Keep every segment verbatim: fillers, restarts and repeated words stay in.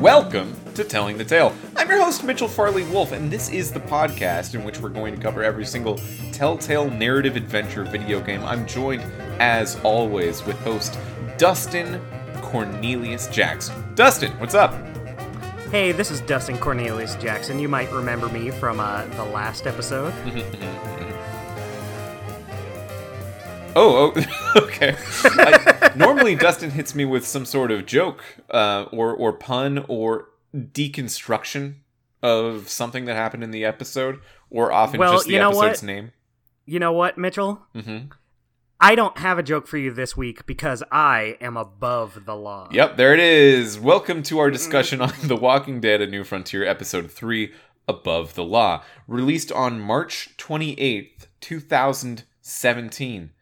Welcome to Telling the Tale. I'm your host, Mitchell Farley Wolfe, and this is the podcast in which we're going to cover every single Telltale narrative adventure video game. I'm joined, as always, with host Dustin Cornelius Jackson. Dustin, what's up? Hey, this is Dustin Cornelius Jackson. You might remember me from uh, the last episode. Oh, oh, okay. I, normally, Dustin hits me with some sort of joke uh, or or pun or deconstruction of something that happened in the episode, or often well, just the you know episode's what? name. You know what, Mitchell? Mm-hmm. I don't have a joke for you this week because I am above the law. Yep, there it is. Welcome to our discussion on The Walking Dead: A New Frontier, Episode three, Above the Law, released on March twenty-eighth, twenty seventeen.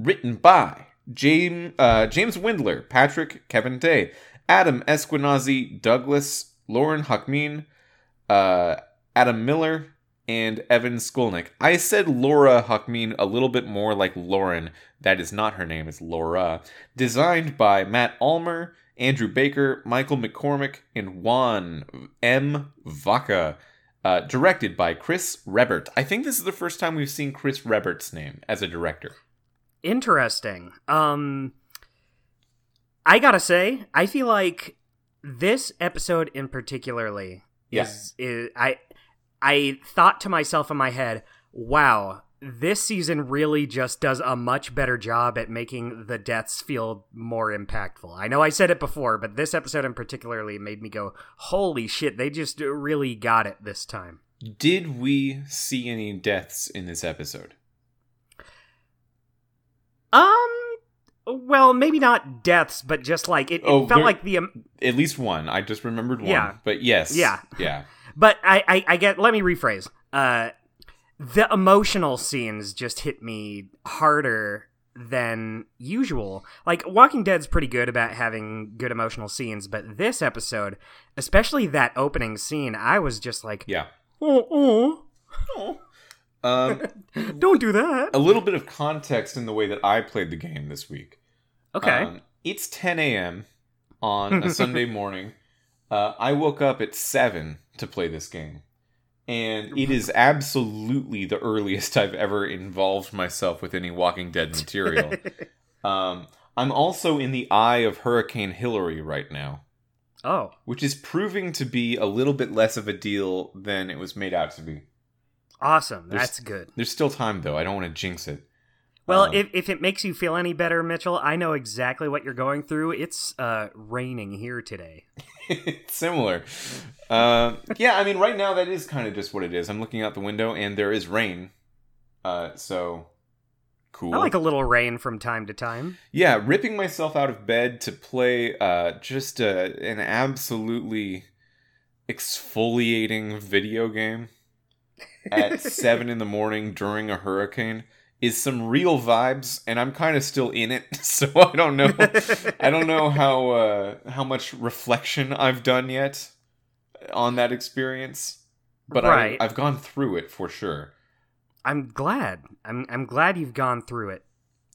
Written by James, uh, James Windler, Patrick Kevin Day, Adam Esquenazi, Douglas, Lauren Huckmin, uh, Adam Miller, and Evan Skolnick. I said Laura Huckmin a little bit more like Lauren. That is not her name, it's Laura. Designed by Matt Almer, Andrew Baker, Michael McCormick, and Juan M. Vaca. Uh, directed by Chris Rebert. I think this is the first time we've seen Chris Rebert's name as a director. Interesting. Um, I gotta say, I feel like this episode in particularly is, yeah. is I I thought to myself in my head, wow, this season really just does a much better job at making the deaths feel more impactful. I know I said it before, but this episode in particularly made me go, holy shit, they just really got it this time. Did we see any deaths in this episode? Um, well, maybe not deaths, but just like, it, it oh, felt there, like the... Um, at least one. I just remembered one. Yeah. But yes. Yeah. Yeah. But I, I, I get, let me rephrase. Uh, the emotional scenes just hit me harder than usual. Like, Walking Dead's pretty good about having good emotional scenes, but this episode, especially that opening scene, I was just like... Yeah. Oh, oh, oh. Um, Don't do that. A little bit of context in the way that I played the game this week. Okay. Um, it's ten a.m. on a Sunday morning. Uh, I woke up at seven to play this game. And it is absolutely the earliest I've ever involved myself with any Walking Dead material. um, I'm also in the eye of Hurricane Hillary right now. Oh. Which is proving to be a little bit less of a deal than it was made out to be. Awesome. There's, that's good. There's still time, though. I don't want to jinx it. Well, um, if, if it makes you feel any better, Mitchell, I know exactly what you're going through. It's uh, raining here today. It's similar. Uh, yeah, I mean, right now, that is kind of just what it is. I'm looking out the window, and there is rain. Uh, so, cool. I like a little rain from time to time. Yeah, ripping myself out of bed to play uh, just a, an absolutely exfoliating video game. At seven in the morning during a hurricane is some real vibes, and I'm kind of still in it, so I don't know. I don't know how uh, how much reflection I've done yet on that experience, but right. I, I've gone through it for sure. I'm glad. I'm I'm glad you've gone through it.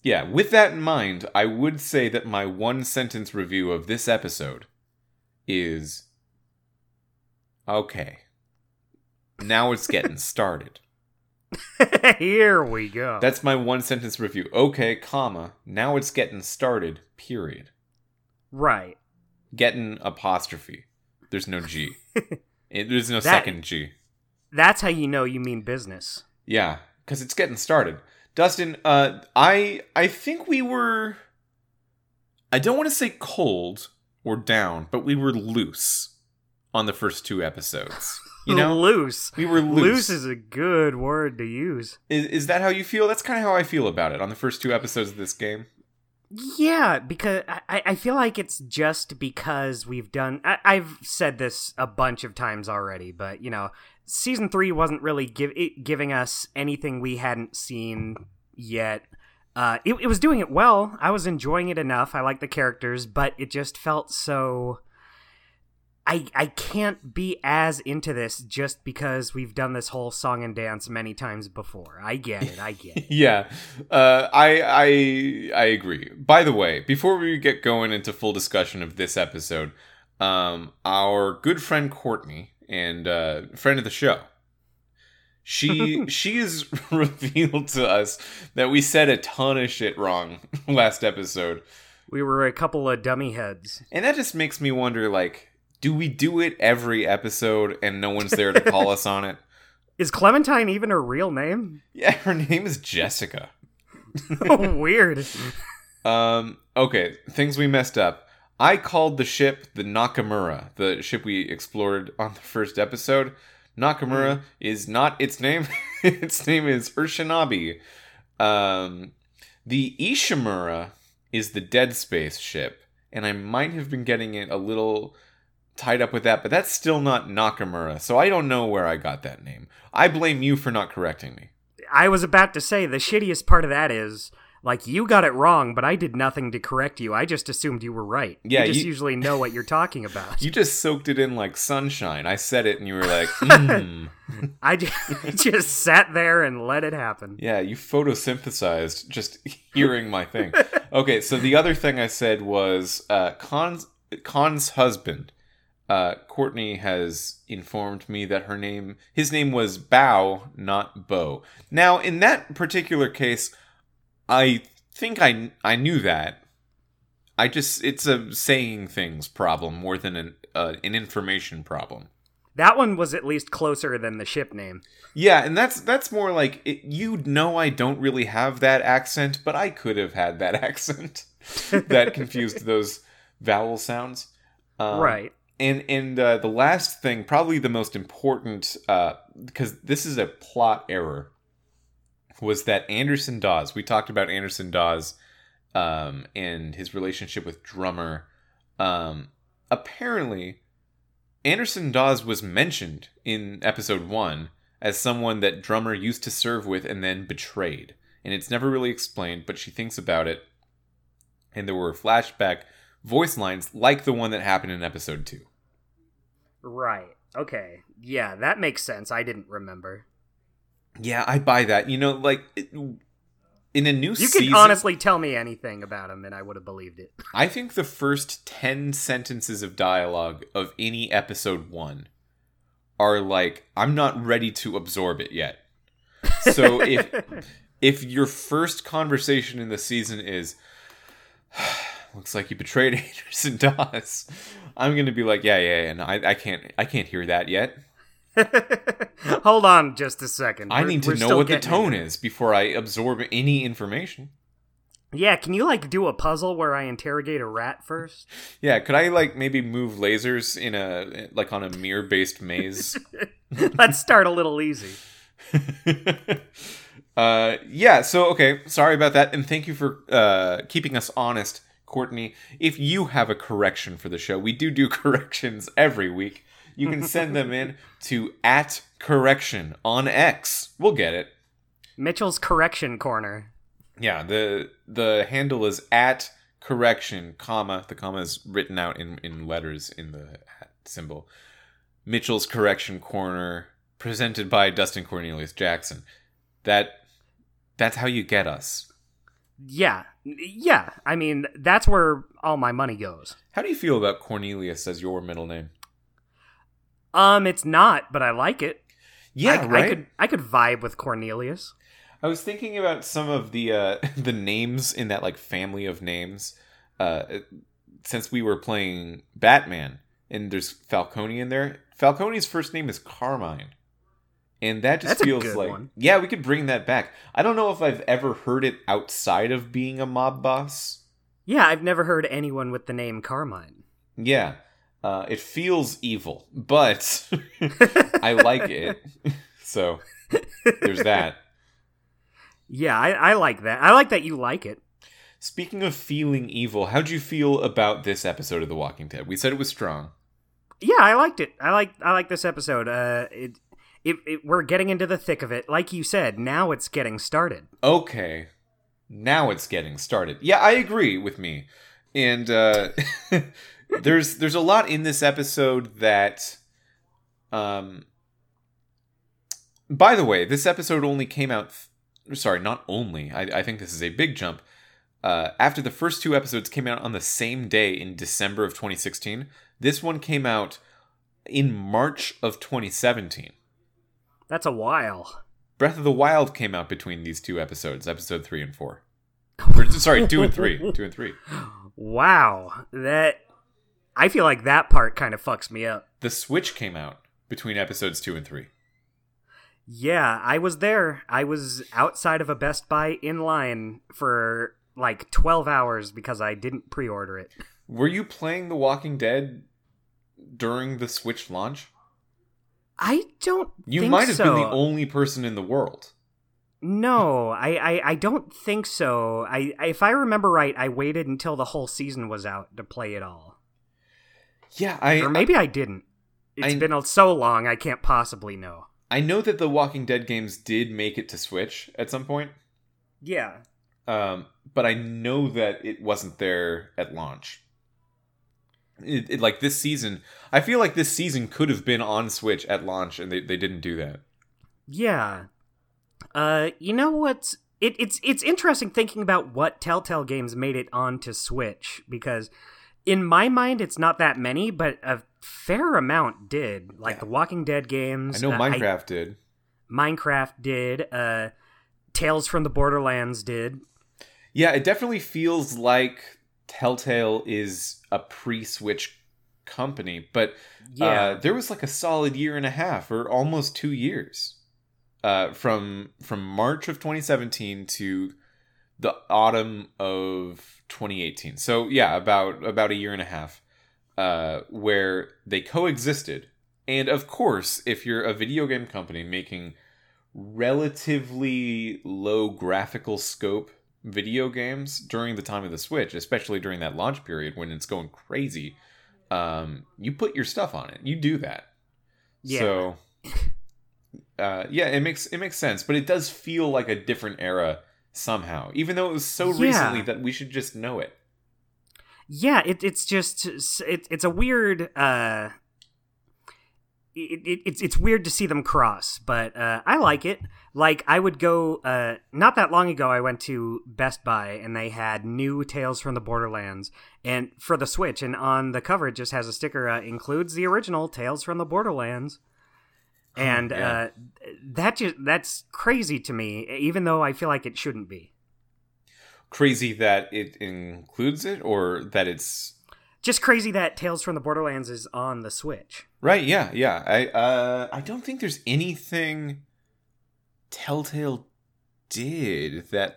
Yeah. With that in mind, I would say that my one sentence review of this episode is okay. Now it's getting started. Here we go. That's my one sentence review. Okay, comma. Now it's getting started, period. Right. Getting apostrophe. There's no G. it, there's no that, second G. That's how you know you mean business. Yeah, because it's getting started. Dustin, uh, I I think we were... I don't want to say cold or down, but we were loose on the first two episodes. You know, loose. We were loose. Loose is a good word to use. Is, is that how you feel? That's kind of how I feel about it on the first two episodes of this game. Yeah, because I, I feel like it's just because we've done... I, I've said this a bunch of times already, but, you know, Season three wasn't really give, it, giving us anything we hadn't seen yet. Uh, it, it was doing it well. I was enjoying it enough. I liked the characters, but it just felt so... I, I can't be as into this just because we've done this whole song and dance many times before. I get it. I get it. yeah. Uh, I, I, I agree. By the way, before we get going into full discussion of this episode, um, our good friend Courtney and uh, friend of the show, she she has revealed to us that we said a ton of shit wrong last episode. We were a couple of dummy heads. And that just makes me wonder, like, do we do it every episode and no one's there to call us on it? Is Clementine even her real name? Yeah, her name is Jessica. Oh, weird. Um, okay, things we messed up. I called the ship the Nakamura, the ship we explored on the first episode. Nakamura mm. is not its name. Its name is Urshinabi. Um, the Ishimura is the Dead Space ship, and I might have been getting it a little tied up with that, but that's still not Nakamura, so I don't know where I got that name. I blame you for not correcting me. I was about to say, the shittiest part of that is, like, you got it wrong, but I did nothing to correct you. I just assumed you were right. Yeah, you just you, usually know what you're talking about. You just soaked it in like sunshine. I said it and you were like, mm. I just sat there and let it happen. Yeah, you photosynthesized just hearing my thing. Okay, so the other thing I said was uh, Con's, Con's husband. Uh, Courtney has informed me that her name, his name was Bao, not Bo. Now, in that particular case, I think I I knew that. I just, it's a saying things problem more than an uh, an information problem. That one was at least closer than the ship name. Yeah, and that's that's more like, it, you know, I don't really have that accent, but I could have had that accent that confused those vowel sounds. Um, right. And and uh, the last thing, probably the most important, uh, because this is a plot error, was that Anderson Dawes, we talked about Anderson Dawes um, and his relationship with Drummer. Um, apparently, Anderson Dawes was mentioned in episode one as someone that Drummer used to serve with and then betrayed. And it's never really explained, but she thinks about it. And there were flashback voice lines like the one that happened in episode two. Right. Okay. Yeah, that makes sense. I didn't remember. Yeah, I buy that. You know, like, in a new you season... You could honestly tell me anything about him, and I would have believed it. I think the first ten sentences of dialogue of any episode one are like, I'm not ready to absorb it yet. So if if your first conversation in the season is, looks like you betrayed Anderson Dawes, I'm going to be like, yeah, yeah, and I, I can't, I can't hear that yet. Hold on just a second. We're, I need to know what the tone is before I absorb any information. Yeah, can you, like, do a puzzle where I interrogate a rat first? Yeah, could I, like, maybe move lasers in a, like, on a mirror-based maze? Let's start a little easy. uh, yeah, so, okay, sorry about that, and thank you for uh, keeping us honest, Courtney. If you have a correction for the show, we do do corrections every week. You can send them in to at correction on X. We'll get it. Mitchell's Correction Corner. Yeah, the the handle is at correction, comma. The comma is written out in, in letters in the at symbol. Mitchell's Correction Corner, presented by Dustin Cornelius Jackson. That That's how you get us. Yeah. Yeah. I mean, that's where all my money goes. How do you feel about Cornelius as your middle name? Um, it's not, but I like it. Yeah, I, right? I could, I could vibe with Cornelius. I was thinking about some of the uh, the names in that, like, family of names. Uh, since we were playing Batman, and there's Falcone in there. Falcone's first name is Carmine, and that just That's feels a good like one. Yeah, we could bring that back. I don't know if I've ever heard it outside of being a mob boss. Yeah, I've never heard anyone with the name Carmine. Yeah. Uh, it feels evil, but I like it. So there's that. Yeah, I, I like that. I like that you like it. Speaking of feeling evil, how'd you feel about this episode of The Walking Dead? We said it was strong. Yeah, I liked it. I like I like this episode. Uh, it, it, it we're getting into the thick of it. Like you said, now it's getting started. Okay. Now it's getting started. Yeah, I agree with me. And... Uh, There's there's a lot in this episode that, um. By the way, this episode only came out. Th- sorry, not only. I, I think this is a big jump. Uh, after the first two episodes came out on the same day in December of twenty sixteen, this one came out in March of twenty seventeen. That's a while. Breath of the Wild came out between these two episodes, episode three and four. Or, sorry, two and three. Two and three. Wow. That, I feel like that part kind of fucks me up. The Switch came out between episodes two and three. Yeah, I was there. I was outside of a Best Buy in line for like twelve hours because I didn't pre-order it. Were you playing The Walking Dead during the Switch launch? I don't you think so. You might have so. been the only person in the world. No, I, I, I don't think so. I, I if I remember right, I waited until the whole season was out to play it all. Yeah, I... Or maybe I, I didn't. It's I, been so long, I can't possibly know. I know that the Walking Dead games did make it to Switch at some point. Yeah. Um, but I know that it wasn't there at launch. It, it, like this season, I feel like this season could have been on Switch at launch, and they, they didn't do that. Yeah. Uh, you know what's it, it's it's interesting thinking about what Telltale games made it onto Switch, because in my mind it's not that many, but a fair amount did. Like yeah. The Walking Dead games. I know uh, Minecraft I, did. Minecraft did. Uh, Tales from the Borderlands did. Yeah, it definitely feels like Telltale is a pre-Switch company, but yeah. uh, there was like a solid year and a half, or almost two years, uh, from from March of twenty seventeen to the autumn of twenty eighteen. So yeah, about about a year and a half, uh, where they coexisted. And of course, if you're a video game company making relatively low graphical scope video games during the time of the Switch, especially during that launch period when it's going crazy, um you put your stuff on it, you do that. Yeah. So uh yeah, it makes it makes sense, but it does feel like a different era somehow, even though it was so yeah. recently that we should just know it. Yeah, it, it's just it, it's a weird uh It, it, it's it's weird to see them cross, but uh, I like it. Like, I would go, uh, not that long ago, I went to Best Buy, and they had New Tales from the Borderlands and for the Switch, and on the cover, it just has a sticker, uh, includes the original Tales from the Borderlands. And oh, yeah. uh, that just that's crazy to me, even though I feel like it shouldn't be. Crazy that it includes it, or that it's... Just crazy that Tales from the Borderlands is on the Switch. Right, yeah, yeah. I uh, I don't think there's anything Telltale did that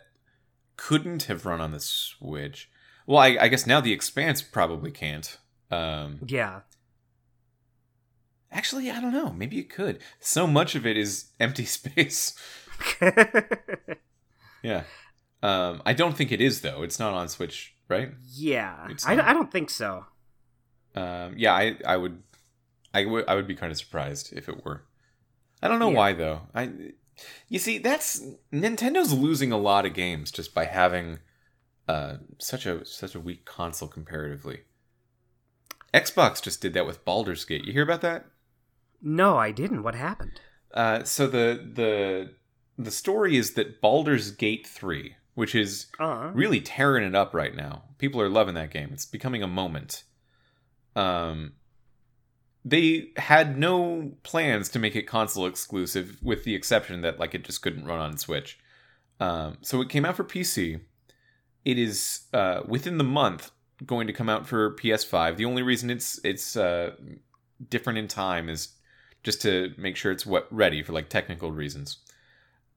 couldn't have run on the Switch. Well, I, I guess now The Expanse probably can't. Um, yeah. Actually, I don't know. Maybe it could. So much of it is empty space. Yeah. Um, I don't think it is, though. It's not on Switch. Right? Yeah, I, I don't think so. Um, yeah, I, I would, I would, I would be kind of surprised if it were. I don't know yeah. why though. I, you see, that's Nintendo's losing a lot of games just by having uh, such a such a weak console comparatively. Xbox just did that with Baldur's Gate. You hear about that? No, I didn't. What happened? Uh, so the the the story is that Baldur's Gate three. Which is uh-huh. really tearing it up right now. People are loving that game. It's becoming a moment. Um, they had no plans to make it console exclusive, with the exception that like it just couldn't run on Switch. Um, so it came out for P C. It is uh, within the month going to come out for P S five. The only reason it's it's uh, different in time is just to make sure it's what ready for like technical reasons.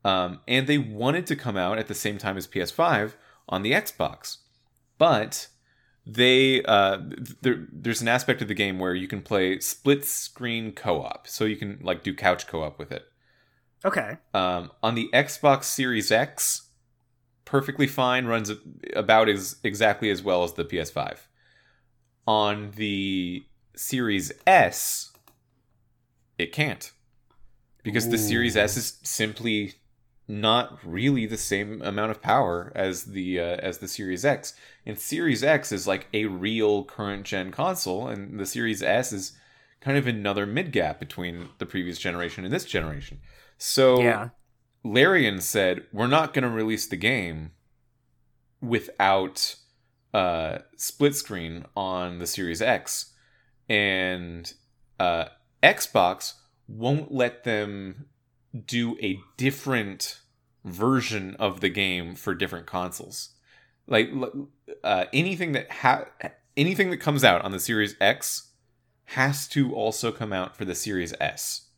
Um, and they wanted to come out at the same time as P S five on the Xbox, but they uh, there, there's an aspect of the game where you can play split screen co-op, so you can like do couch co-op with it. Okay. Um, on the Xbox Series X, perfectly fine, runs about as exactly as well as the P S five. On the Series S, it can't, because Ooh. the Series S is simply not really the same amount of power as the uh, as the Series X, and Series X is like a real current gen console, and the Series S is kind of another mid gap between the previous generation and this generation. So yeah. Larian said, we're not going to release the game without uh, split screen on the Series X, and uh, Xbox won't let them do a different version of the game for different consoles. Like uh, anything that ha- anything that comes out on the Series X has to also come out for the Series S.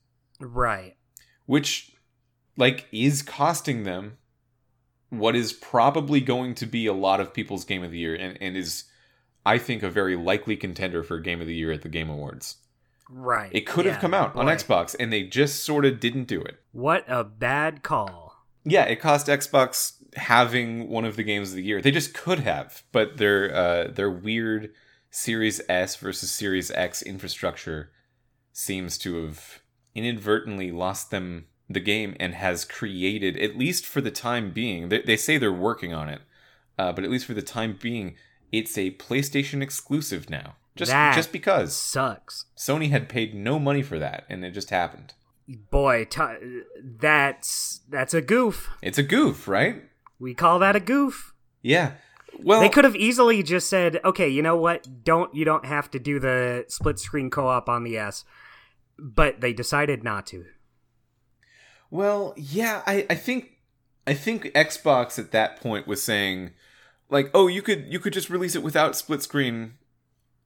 Right. Which, like, is costing them what is probably going to be a lot of people's Game of the Year, and, and is, I think, a very likely contender for Game of the Year at the Game Awards. Right. It could yeah, have come out boy. on Xbox, and they just sort of didn't do it. What a bad call. Yeah, it cost Xbox having one of the Games of the Year. They just could have, but their uh, their weird Series S versus Series X infrastructure seems to have inadvertently lost them the game, and has created, at least for the time being, they, they say they're working on it, uh, but at least for the time being, it's a PlayStation exclusive now. Just that just because sucks. Sony had paid no money for that, and it just happened. Boy, t- that's that's a goof. It's a goof, right? We call that a goof. Yeah. Well, they could have easily just said, "Okay, you know what? Don't you don't have to do the split screen co-op on the S," but they decided not to. Well, yeah, I, I think I think Xbox at that point was saying, like, oh, you could you could just release it without split screen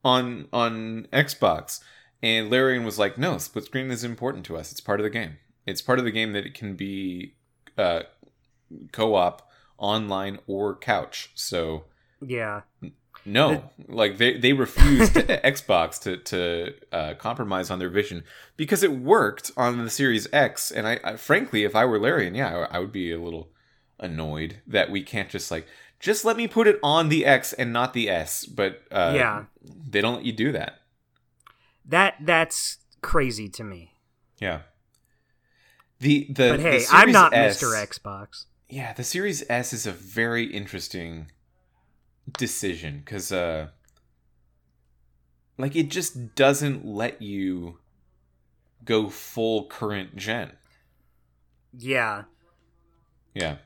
on on Xbox. And Larian was like, no, split screen is important to us. It's part of the game. It's part of the game that it can be uh, co-op, online, or couch. So yeah, n- no, the- like they they refused Xbox to to uh, compromise on their vision, because it worked on the Series X. And I, I frankly, if I were Larian, yeah, I, I would be a little annoyed that we can't just like just let me put it on the X and not the S. But uh, yeah, they don't let you do that. That that's crazy to me. Yeah. The the But hey, the I'm not S, Mister Xbox. Yeah, the Series S is a very interesting decision, cuz uh like it just doesn't let you go full current gen. Yeah. Yeah.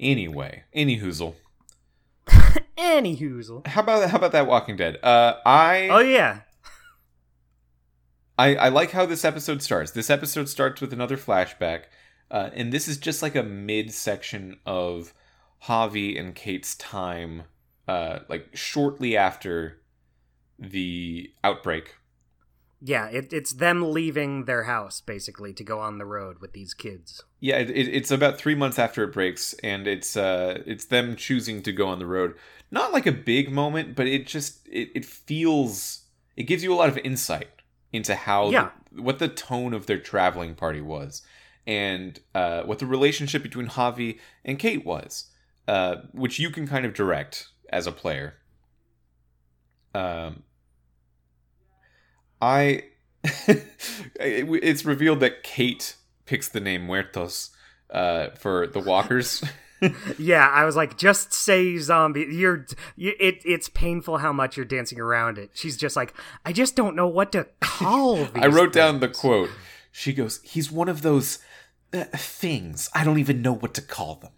Anyway, anyhoozle. anyhoozle. How about how about that Walking Dead? Uh I Oh yeah. I, I like how this episode starts. This episode starts with another flashback, uh, and this is just like a mid-section of Javi and Kate's time, uh, like shortly after the outbreak. Yeah, it, it's them leaving their house, basically, to go on the road with these kids. Yeah, it, it, it's about three months after it breaks, and it's uh, it's them choosing to go on the road. Not like a big moment, but it just, it, it feels, it gives you a lot of insight into how yeah. the, what the tone of their traveling party was, and uh, what the relationship between Javi and Kate was, uh, which you can kind of direct as a player. Um, I it, it's revealed that Kate picks the name Muertos uh, for the walkers. Yeah, I was like, just say zombie. You're, you, it, it's painful how much you're dancing around it. She's just like, I just don't know what to call these I wrote things. Down the quote. She goes, he's one of those uh, things. I don't even know what to call them.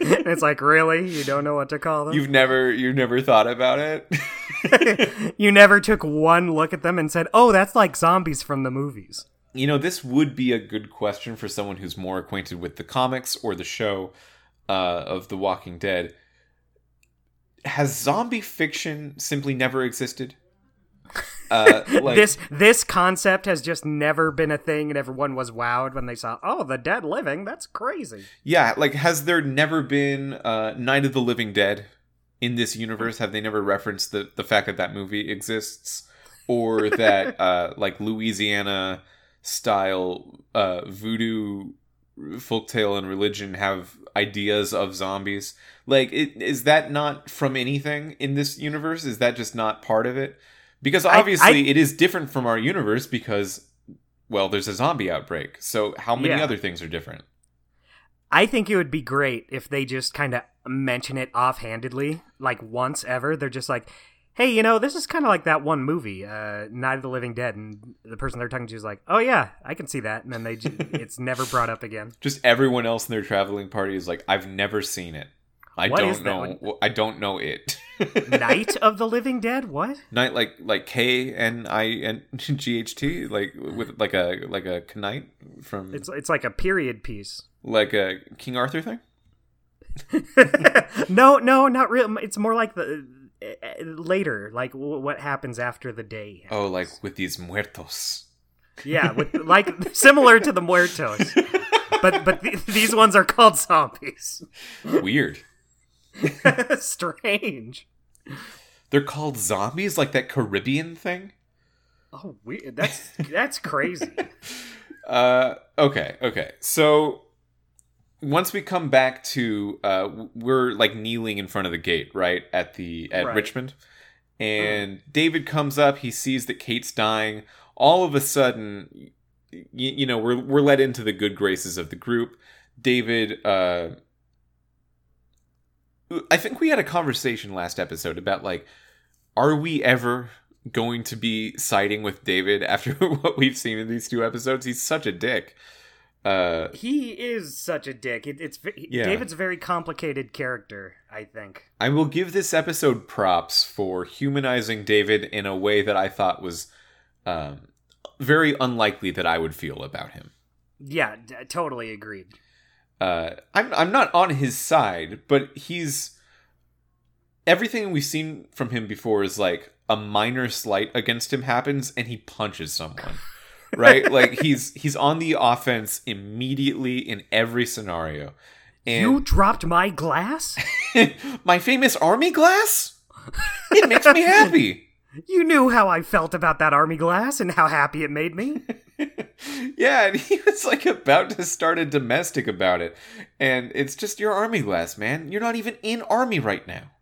It's like, really? You don't know what to call them? You've never, you've never thought about it? You never took one look at them and said, oh, that's like zombies from the movies. You know, this would be a good question for someone who's more acquainted with the comics or the show uh, of The Walking Dead. Has zombie fiction simply never existed? Uh, like, this this concept has just never been a thing, and everyone was wowed when they saw, oh, the dead living, that's crazy. Yeah, like, has there never been uh, Night of the Living Dead in this universe? Have they never referenced the, the fact that that movie exists? Or that, uh, like, Louisiana style uh voodoo folktale and religion have ideas of zombies? Like, it is that not from anything in this universe? Is that just not part of it? Because obviously I, I, it is different from our universe, because, well, there's a zombie outbreak, so how many yeah. other things are different? I think it would be great if they just kind of mention it offhandedly, like once ever. They're just like, hey, you know, this is kind of like that one movie, uh, Night of the Living Dead, and the person they're talking to is like, oh, yeah, I can see that. And then they, ju- it's never brought up again. Just everyone else in their traveling party is like, I've never seen it. I what don't know. One? I don't know it. Night of the Living Dead. What? Night like like K N I N G H T like with like a like a knight from. It's it's like a period piece. Like a King Arthur thing. no, no, not real. It's more like the uh, later. Like w- what happens after the day? Happens. Oh, like with these muertos. Yeah, with like similar to the muertos. But but th- these ones are called zombies. Weird. Strange. They're called zombies, like that Caribbean thing. Oh, weird. That's that's crazy. Uh, okay, okay. So once we come back to, uh, we're like kneeling in front of the gate, right at the at right. Richmond, and mm. David comes up. He sees that Kate's dying. All of a sudden, you, you know, we're we're let into the good graces of the group. David. Uh, I think we had a conversation last episode about, like, are we ever going to be siding with David after what we've seen in these two episodes? He's such a dick. Uh, he is such a dick. It, it's yeah. David's a very complicated character, I think. I will give this episode props for humanizing David in a way that I thought was um, very unlikely that I would feel about him. Yeah, d- totally agreed. Uh, I'm I'm not on his side, but he's everything we've seen from him before is like a minor slight against him happens and he punches someone, right? Like he's he's on the offense immediately in every scenario. And you dropped my glass? My famous army glass? It makes me happy. You knew how I felt about that army glass and how happy it made me. Yeah, and he was like about to start a domestic about it. And it's just your army glass, man. You're not even in army right now.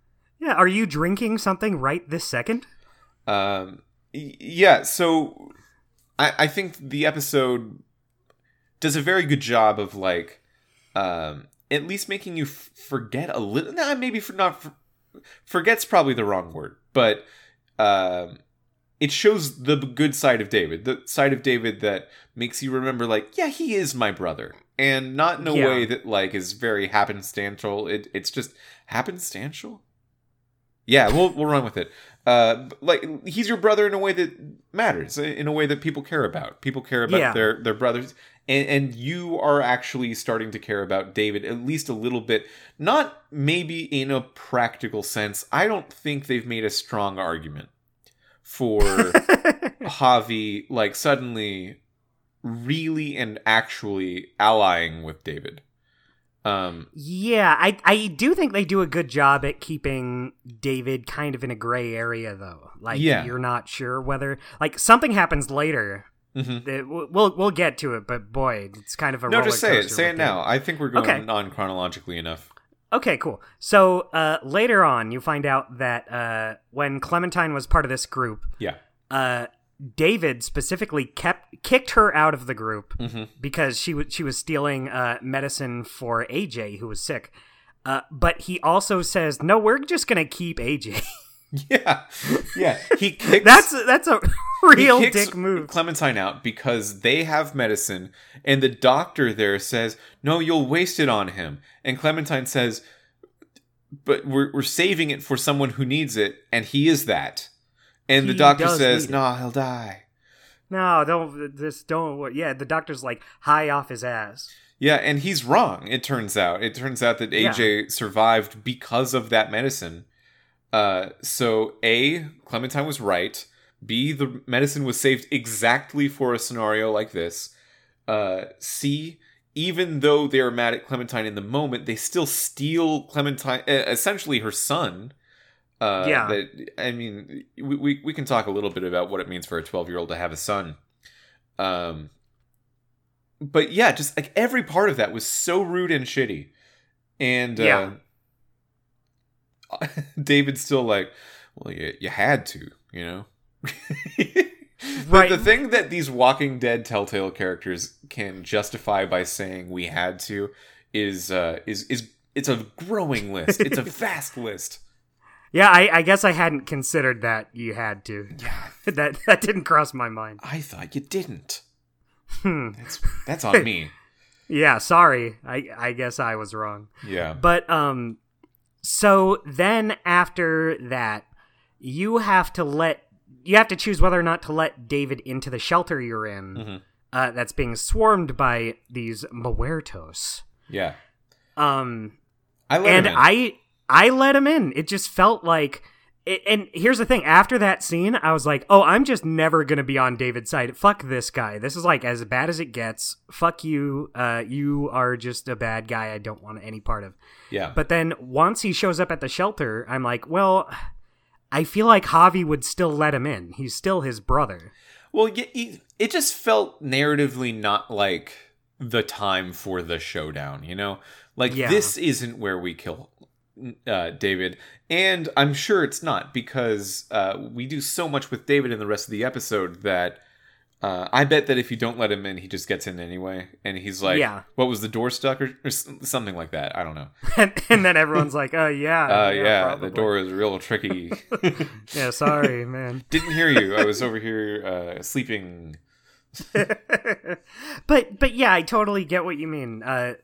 Yeah, are you drinking something right this second? Um, yeah, so I, I think the episode does a very good job of like um, at least making you f- forget a little. Nah, maybe for not for, forget's probably the wrong word, but... Um, it shows the good side of David, the side of David that makes you remember, like, yeah, he is my brother, and not in a yeah. way that like is very happenstantial. It it's just happenstantial. Yeah, we'll we'll run with it. Uh, like he's your brother in a way that matters, in a way that people care about. People care about yeah. their their brothers, and and you are actually starting to care about David at least a little bit. Not maybe in a practical sense. I don't think they've made a strong argument for Javi, like, suddenly really and actually allying with David. Um, yeah, I, I do think they do a good job at keeping David kind of in a gray area, though. Like, yeah. you're not sure whether... Like, something happens later. Mm-hmm. That we'll we'll get to it, but boy, it's kind of a roller coaster. No, just say it. Say it now. I think we're going okay. on chronologically enough. Okay, cool. So uh, later on, you find out that uh, when Clementine was part of this group, yeah, uh, David specifically kept kicked her out of the group mm-hmm. because she was she was stealing uh, medicine for A J, who was sick. Uh, but he also says, "No, we're just gonna keep A J." Yeah, yeah. He kicks. that's that's a real he kicks dick move. Clementine out because they have medicine, and the doctor there says, "No, you'll waste it on him." And Clementine says, "But we're we're saving it for someone who needs it, and he is that." And he the doctor says, "No, nah, he'll die." No, don't this don't. Yeah, the doctor's like high off his ass. Yeah, and he's wrong. It turns out. It turns out that A J yeah. survived because of that medicine. Uh, so A, Clementine was right. B, the medicine was saved exactly for a scenario like this. Uh, C, even though they're mad at Clementine in the moment, they still steal Clementine, essentially her son. Uh, yeah. That, I mean, we, we, we can talk a little bit about what it means for a twelve-year-old to have a son. Um, but yeah, just like every part of that was so rude and shitty. And, yeah. uh, David's still like, well, you, you had to, you know? Right. But the thing that these Walking Dead Telltale characters can justify by saying we had to is uh, is is it's a growing list. It's a vast list. Yeah, I, I guess I hadn't considered that you had to. Yeah. that that didn't cross my mind. I thought you didn't. Hmm. That's, that's on me. Yeah, sorry. I, I guess I was wrong. Yeah. But, um... So then after that, you have to let you have to choose whether or not to let David into the shelter you're in. Mm-hmm. Uh, that's being swarmed by these muertos. Yeah. Um, I let and him in. I I let him in. It just felt like. It, and here's the thing. After that scene, I was like, oh, I'm just never going to be on David's side. Fuck this guy. This is like as bad as it gets. Fuck you. Uh, you are just a bad guy I don't want any part of. Yeah. But then once he shows up at the shelter, I'm like, well, I feel like Javi would still let him in. He's still his brother. Well, it just felt narratively not like the time for the showdown, you know? Like, yeah. This isn't where we kill Uh, David, and I'm sure it's not, because uh, we do so much with David in the rest of the episode that uh, I bet that if you don't let him in, he just gets in anyway, and he's like, yeah. What was the door stuck or, or something like that? I don't know. and, and then everyone's like, oh yeah, uh, yeah, yeah the door is real tricky. yeah, sorry, man. Didn't hear you. I was over here uh, sleeping. but but yeah, I totally get what you mean. Uh,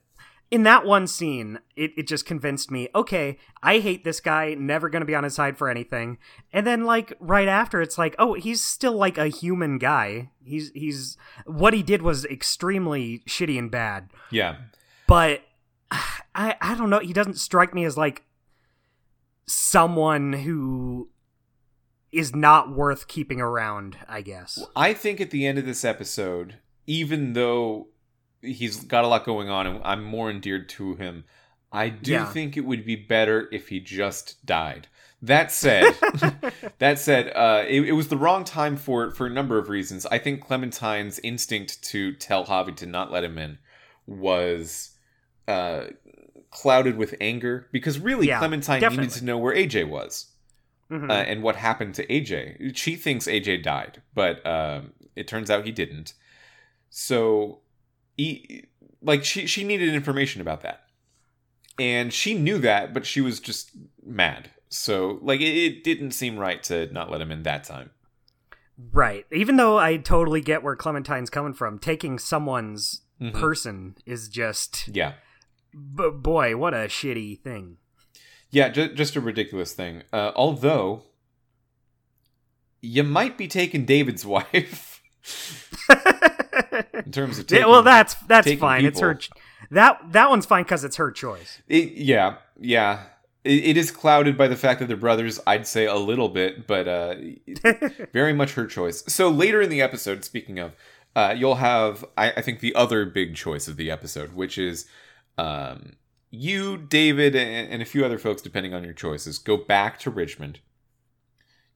In that one scene, it, it just convinced me, okay, I hate this guy, never going to be on his side for anything. And then, like, right after, it's like, oh, he's still, like, a human guy. He's, he's, what he did was extremely shitty and bad. Yeah. But, I, I don't know, he doesn't strike me as, like, someone who is not worth keeping around, I guess. I think at the end of this episode, even though he's got a lot going on, and I'm more endeared to him. I do yeah. think it would be better if he just died. That said, that said, uh, it, it was the wrong time for it for a number of reasons. I think Clementine's instinct to tell Javi to not let him in was uh, clouded with anger, because really yeah, Clementine definitely. needed to know where A J was mm-hmm. uh, and what happened to A J. She thinks A J died, but um, it turns out he didn't. So. He, like she, she needed information about that, and she knew that, but she was just mad. So like it, it didn't seem right to not let him in that time. Right. Even though I totally get where Clementine's coming from, taking someone's mm-hmm. person is just yeah. B- boy, what a shitty thing. Yeah, ju- just a ridiculous thing. Uh, although you might be taking David's wife. In terms of taking, well, that's that's fine. People. It's her. Ch- that that one's fine because it's her choice. It, yeah, yeah. It, it is clouded by the fact that they're brothers. I'd say a little bit, but uh, very much her choice. So later in the episode, speaking of, uh, you'll have I, I think the other big choice of the episode, which is um, you, David, and, and a few other folks, depending on your choices, go back to Richmond.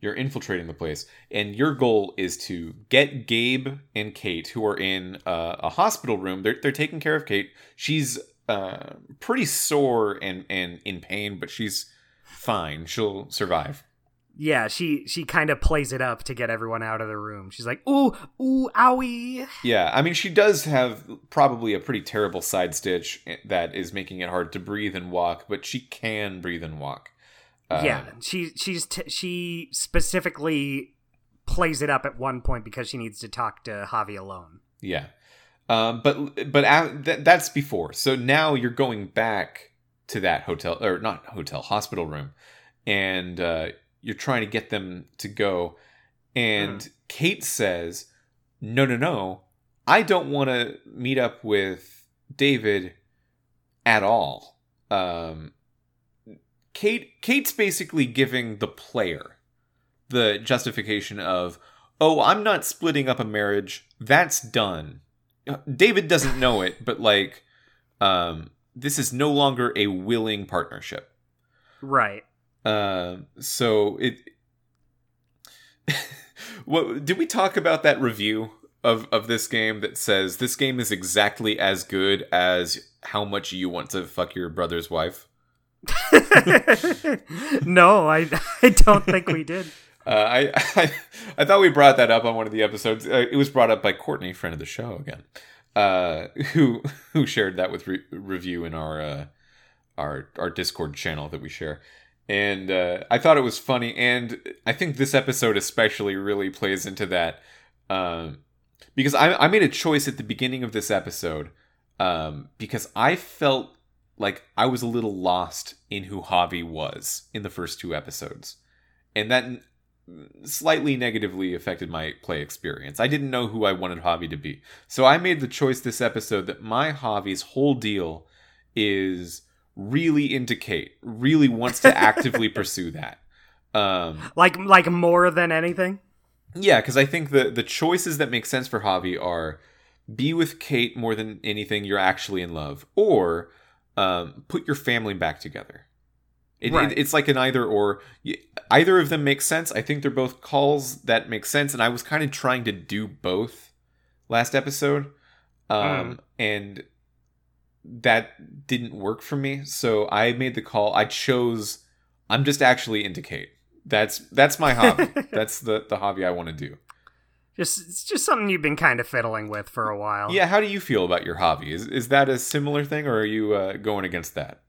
You're infiltrating the place, and your goal is to get Gabe and Kate, who are in uh, a hospital room. They're they're taking care of Kate. She's uh, pretty sore and, and in pain, but she's fine. She'll survive. Yeah, she she kind of plays it up to get everyone out of the room. She's like, ooh, ooh, owie. Yeah, I mean, she does have probably a pretty terrible side stitch that is making it hard to breathe and walk, but she can breathe and walk. Yeah, she she's t- she specifically plays it up at one point because she needs to talk to Javi alone. Yeah, um, but but uh, th- that's before. So now you're going back to that hotel, or not hotel, hospital room, and uh, you're trying to get them to go. And mm. Kate says, "No, no, no, I don't want to meet up with David at all." Um, Kate Kate's basically giving the player the justification of, oh, I'm not splitting up a marriage. That's done. David doesn't know it, but like, um, this is no longer a willing partnership. Right. Uh, so it. What did we talk about that review of, of this game that says this game is exactly as good as how much you want to fuck your brother's wife? no I, I don't think we did. uh, I, I I thought we brought that up on one of the episodes. Uh, it was brought up by Courtney, friend of the show again, uh, who who shared that with re- review in our uh, our our Discord channel that we share, and uh, I thought it was funny, and I think this episode especially really plays into that, um, because I, I made a choice at the beginning of this episode, um, because I felt like, I was a little lost in who Javi was in the first two episodes. And that slightly negatively affected my play experience. I didn't know who I wanted Javi to be. So I made the choice this episode that my Javi's whole deal is really into Kate, really wants to actively pursue that. Um, like, like more than anything? Yeah, because I think the, the choices that make sense for Javi are be with Kate more than anything, you're actually in love, or um, put your family back together. It, right. it, it's like an either or. Either of them makes sense. I think they're both calls that make sense, and I was kind of trying to do both last episode, um, mm. and that didn't work for me. So I made the call. I chose. I'm just actually into Kate. That's that's my hobby. That's the the hobby I want to do. Just it's just something you've been kind of fiddling with for a while. Yeah. How do you feel about your hobby? Is is that a similar thing, or are you uh, going against that?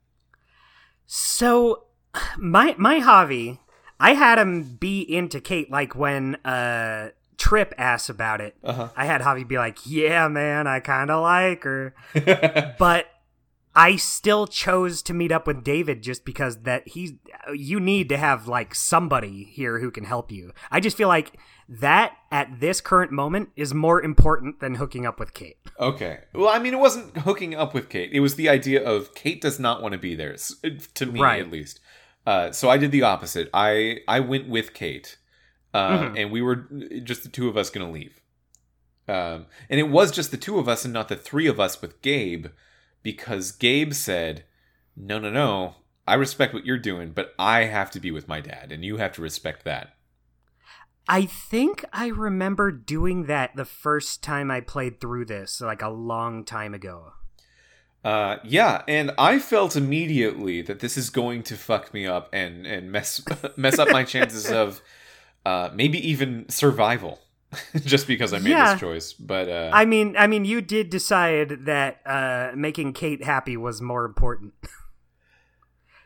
So, my my hobby, I had him be into Kate, like, when uh, Trip asked about it. Uh-huh. I had Javi be like, yeah, man, I kind of like her. But I still chose to meet up with David just because that he, you need to have, like, somebody here who can help you. I just feel like that, at this current moment, is more important than hooking up with Kate. Okay. Well, I mean, it wasn't hooking up with Kate. It was the idea of Kate does not want to be there, to me right. at least. Uh, so I did the opposite. I, I went with Kate, uh, mm-hmm. and we were just the two of us going to leave. Um, and it was just the two of us and not the three of us with Gabe, because Gabe said, no, no, no, I respect what you're doing, but I have to be with my dad, and you have to respect that. I think I remember doing that the first time I played through this, like a long time ago. Uh, yeah, and I felt immediately that this is going to fuck me up and, and mess mess up my chances of uh, maybe even survival, just because I made yeah. this choice. But uh, I mean, I mean, you did decide that uh, making Kate happy was more important,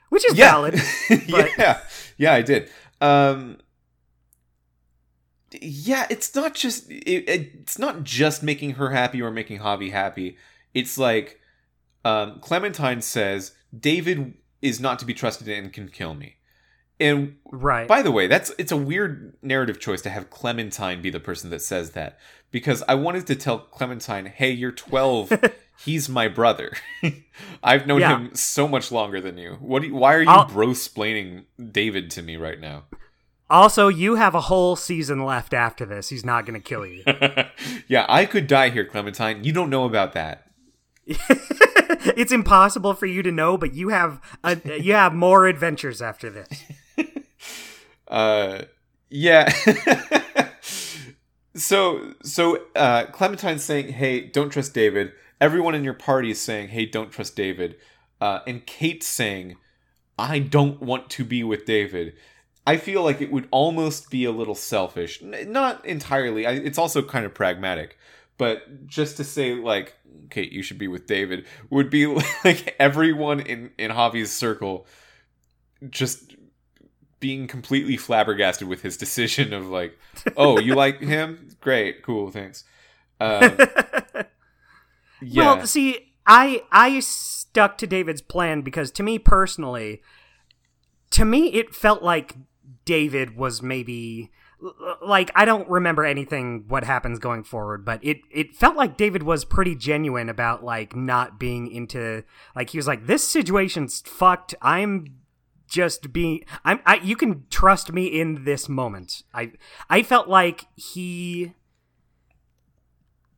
which is yeah. valid. But... yeah, yeah, I did. Um, yeah, it's not just it, it's not just making her happy or making Javi happy. It's like um, Clementine says, David is not to be trusted and can kill me. And right. by the way, that's it's a weird narrative choice to have Clementine be the person that says that, because I wanted to tell Clementine, hey, you're twelve. He's my brother. I've known yeah. him so much longer than you. What? Do you, why are you I'll... bro-splaining David to me right now? Also, you have a whole season left after this. He's not going to kill you. Yeah, I could die here, Clementine. You don't know about that. It's impossible for you to know, but you have a, you have more adventures after this. Uh, yeah. so so uh, Clementine's saying, hey, don't trust David. Everyone in your party is saying, hey, don't trust David. Uh, and Kate's saying, I don't want to be with David. I feel like it would almost be a little selfish. N- not entirely. I, it's also kind of pragmatic. But just to say, like, Kate, you should be with David, would be like everyone in, in Javi's circle just being completely flabbergasted with his decision of, like, oh, you like him? Great. Cool. Thanks. Um, yeah. Well, see, I I stuck to David's plan because, to me personally, to me it felt like... David was maybe, like, I don't remember anything what happens going forward, but it, it felt like David was pretty genuine about, like, not being into, like, he was like, this situation's fucked. I'm just being, I'm, I, you can trust me in this moment. I, I felt like he,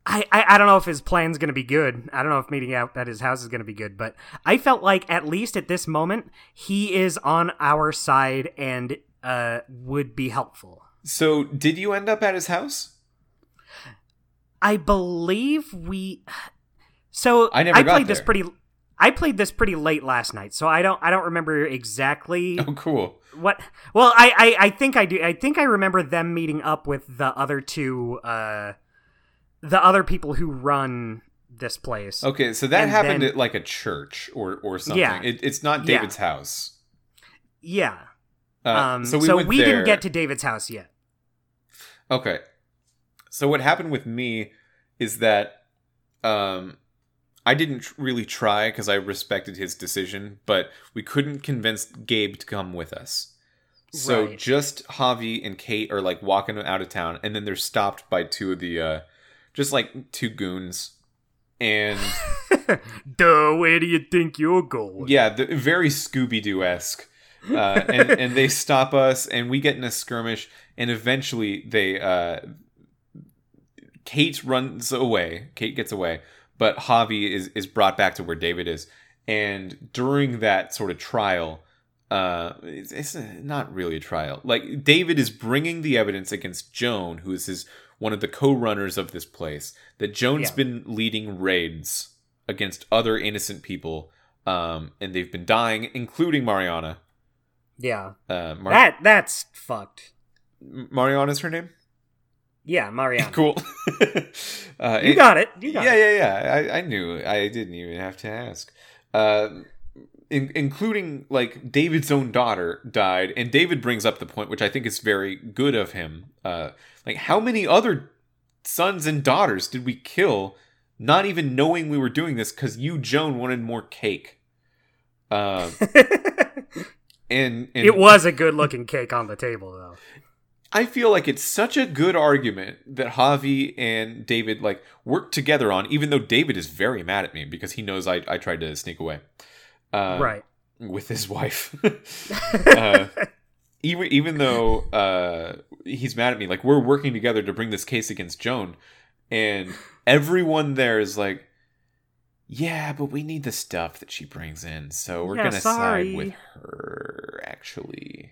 I, I, I don't know if his plan's going to be good. I don't know if meeting out at his house is going to be good, but I felt like at least at this moment, he is on our side and uh would be helpful. So did you end up at his house? I believe we so I never I got played there. this pretty I played this pretty late last night, so I don't I don't remember exactly Oh cool. What well I, I, I think I do I think I remember them meeting up with the other two uh the other people who run this place. Okay, so that and happened then, at like a church or, or something. Yeah, it, it's not David's yeah. house. Yeah. Uh, um, so we, so we didn't get to David's house yet. Okay. So what happened with me is that um, I didn't tr- really try because I respected his decision, but we couldn't convince Gabe to come with us. So right. Just Javi and Kate are like walking out of town, and then they're stopped by two of the, uh, just like two goons. And duh, where do you think you're going? Yeah, the, very Scooby-Doo-esque. Uh, and, and they stop us, and we get in a skirmish, and eventually they, uh, Kate runs away. Kate gets away, but Javi is, is brought back to where David is. And during that sort of trial, uh, it's, it's not really a trial. Like, David is bringing the evidence against Joan, who is his one of the co-runners of this place, that Joan's yeah. been leading raids against other innocent people, um, and they've been dying, including Mariana. Yeah. Uh, Mar- that that's fucked. Mariana's her name? Yeah, Mariana. Cool. uh, you it, got it. You got yeah, it. Yeah, yeah, yeah. I, I knew. I didn't even have to ask. Uh, in, including, like, David's own daughter died, and David brings up the point, which I think is very good of him. Uh, like, how many other sons and daughters did we kill, not even knowing we were doing this, because you, Joan, wanted more cake? Um... Uh, And, and it was a good-looking cake on the table, though. I feel like it's such a good argument that Javi and David, like, work together on, even though David is very mad at me because he knows I, I tried to sneak away. Uh, right. With his wife. uh, even, even though uh, he's mad at me, like, we're working together to bring this case against Joan, and everyone there is like, yeah, but we need the stuff that she brings in, so we're yeah, going to side with her, actually.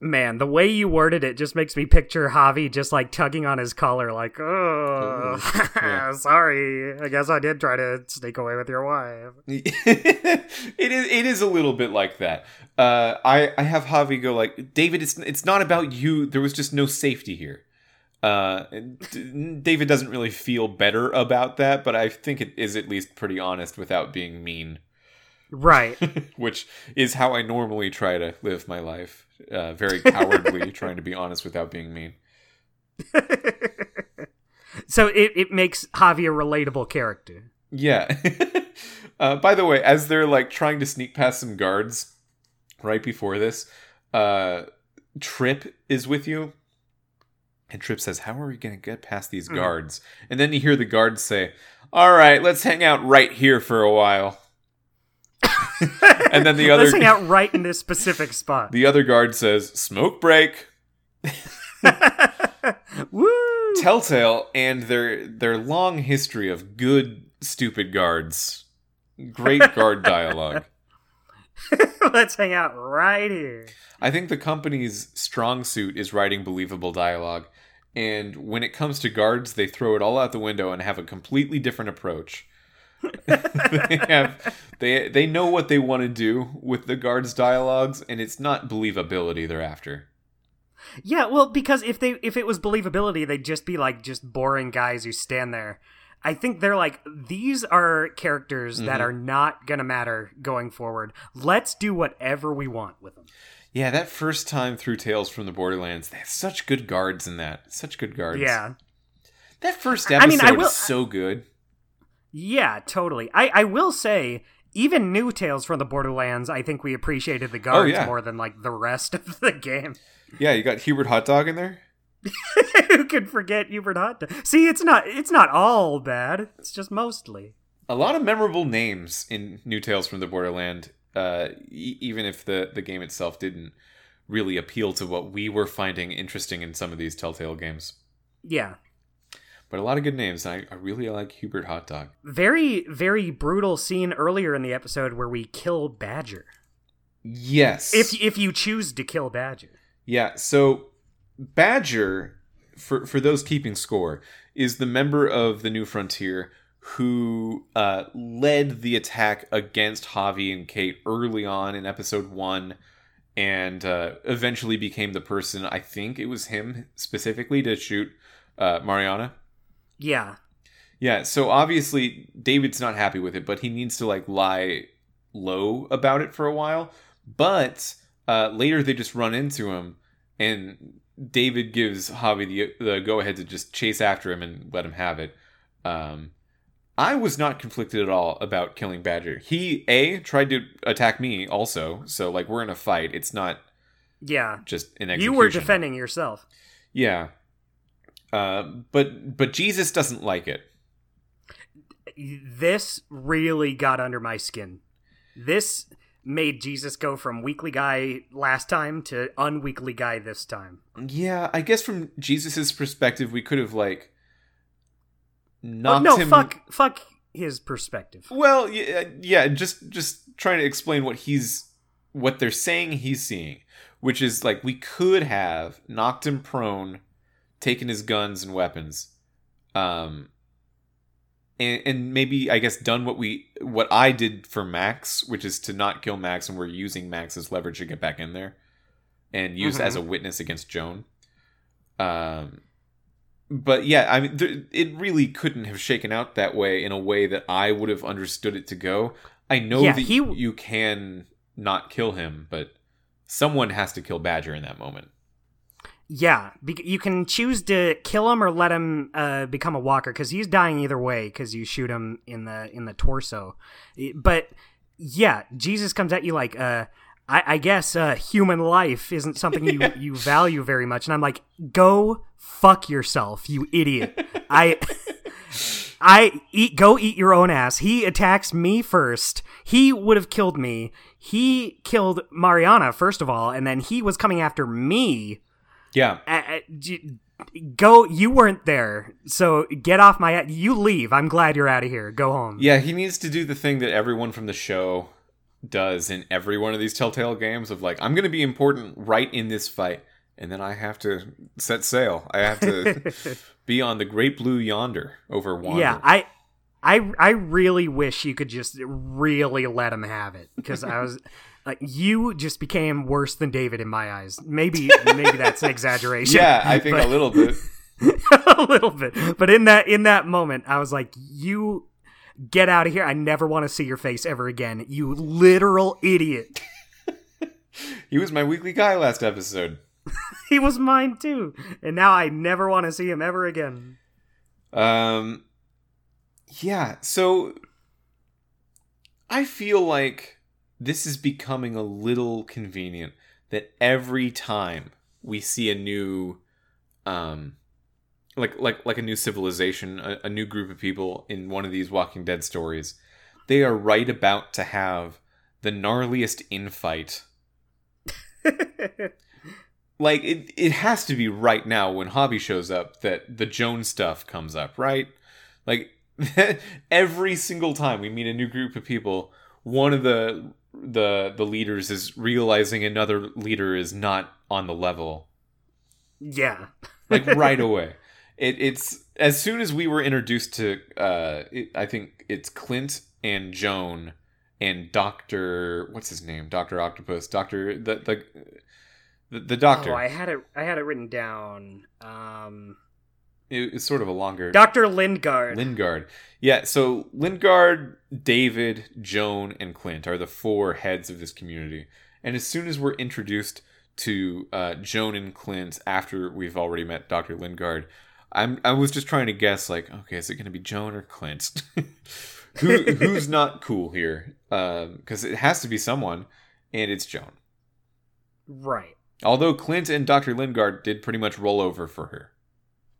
Man, the way you worded it just makes me picture Javi just, like, tugging on his collar, like, oh, yeah. Sorry, I guess I did try to sneak away with your wife. it is it is a little bit like that. Uh, I, I have Javi go, like, David, it's, it's not about you, there was just no safety here. Uh, David doesn't really feel better about that, but I think it is at least pretty honest without being mean. Right. Which is how I normally try to live my life. Uh, very cowardly, trying to be honest without being mean. So it, it makes Javi a relatable character. Yeah. uh, by the way, as they're like trying to sneak past some guards right before this, uh, Trip is with you. And Trip says, how are we going to get past these guards? Mm. And then you hear the guards say, all right, let's hang out right here for a while. And then the other... Let's hang out right in this specific spot. The other guard says, smoke break. Woo! Telltale and their their long history of good, stupid guards. Great guard dialogue. Let's hang out right here. I think the company's strong suit is writing believable dialogue, and when it comes to guards, they throw it all out the window and have a completely different approach. they have they they know what they want to do with the guards' dialogues, and it's not believability they're after. Yeah, well, because if they if it was believability, they'd just be like just boring guys who stand there. I think they're like, these are characters mm-hmm. that are not going to matter going forward. Let's do whatever we want with them. Yeah, that first time through Tales from the Borderlands, they have such good guards in that. Such good guards. Yeah. That first episode I mean, I will, is so good. Yeah, totally. I, I will say, even new Tales from the Borderlands, I think we appreciated the guards oh, yeah. more than like the rest of the game. Yeah, you got Hubert Hot Dog in there? Who could forget Hubert Hot Dog? See, it's not it's not all bad. It's just mostly. A lot of memorable names in New Tales from the Borderland, uh, e- even if the, the game itself didn't really appeal to what we were finding interesting in some of these Telltale games. Yeah. But a lot of good names. I, I really like Hubert Hot Dog. Very, very brutal scene earlier in the episode where we kill Badger. Yes. If, if you choose to kill Badger. Yeah, so... Badger, for for those keeping score, is the member of the New Frontier who uh, led the attack against Javi and Kate early on in episode one, and uh, eventually became the person, I think it was him specifically, to shoot uh, Mariana. Yeah. Yeah, so obviously David's not happy with it, but he needs to like lie low about it for a while. But uh, later they just run into him, and David gives Javi the, the go-ahead to just chase after him and let him have it. Um, I was not conflicted at all about killing Badger. He, A, tried to attack me also. So, like, we're in a fight. It's not yeah. just an execution. You were defending yourself. Yeah. Uh, but but Jesus doesn't like it. This really got under my skin. This made Jesus go from weekly guy last time to unweekly guy this time. Yeah, I guess from Jesus's perspective, we could have, like, knocked well, no, him... No, fuck, fuck his perspective. Well, yeah, yeah, just just trying to explain what he's, what they're saying he's seeing, which is, like, we could have knocked him prone, taken his guns and weapons, um... And, and maybe, I guess, done what we what I did for Max, which is to not kill Max, and we're using Max as leverage to get back in there and use mm-hmm. as a witness against Joan. Um, but yeah, I mean, th- it really couldn't have shaken out that way in a way that I would have understood it to go. I know yeah, that he... you can not kill him, but someone has to kill Badger in that moment. Yeah, you can choose to kill him or let him uh, become a walker, because he's dying either way because you shoot him in the in the torso. But yeah, Jesus comes at you like, uh, I, I guess uh, human life isn't something you, yeah. you value very much. And I'm like, go fuck yourself, you idiot. I... I eat, go eat your own ass. He attacks me first. He would have killed me. He killed Mariana, first of all, and then he was coming after me. Yeah. Uh, go, you weren't there, so get off my... You leave. I'm glad you're out of here. Go home. Yeah, he needs to do the thing that everyone from the show does in every one of these Telltale games of, like, I'm going to be important right in this fight, and then I have to set sail. I have to be on the great blue yonder over Wander. Yeah, I... I, I really wish you could just really let him have it, because I was like, you just became worse than David in my eyes. Maybe maybe that's an exaggeration. Yeah, I think but, a little bit, a little bit. But in that in that moment, I was like, you get out of here. I never want to see your face ever again. You literal idiot. He was my weekly guy last episode. He was mine too, and now I never want to see him ever again. Um. Yeah, so I feel like this is becoming a little convenient that every time we see a new, um, like like like a new civilization, a, a new group of people in one of these Walking Dead stories, they are right about to have the gnarliest infight. Like, it, it has to be right now when Hobby shows up that the Joan stuff comes up, right? Like... Every single time we meet a new group of people, one of the the the leaders is realizing another leader is not on the level. Yeah. Like, right away. It, it's as soon as we were introduced to, uh, it, I think it's Clint and Joan and Doctor What's his name? Doctor Octopus. Doctor the the the, the doctor. Oh, I had it. I had it written down. Um. It's sort of a longer... Doctor Lingard. Lingard. Yeah, so Lingard, David, Joan, and Clint are the four heads of this community. And as soon as we're introduced to uh, Joan and Clint after we've already met Doctor Lingard, I'm, I was just trying to guess, like, okay, is it going to be Joan or Clint? Who, who's not cool here? Because um, it has to be someone, and it's Joan. Right. Although Clint and Doctor Lingard did pretty much roll over for her.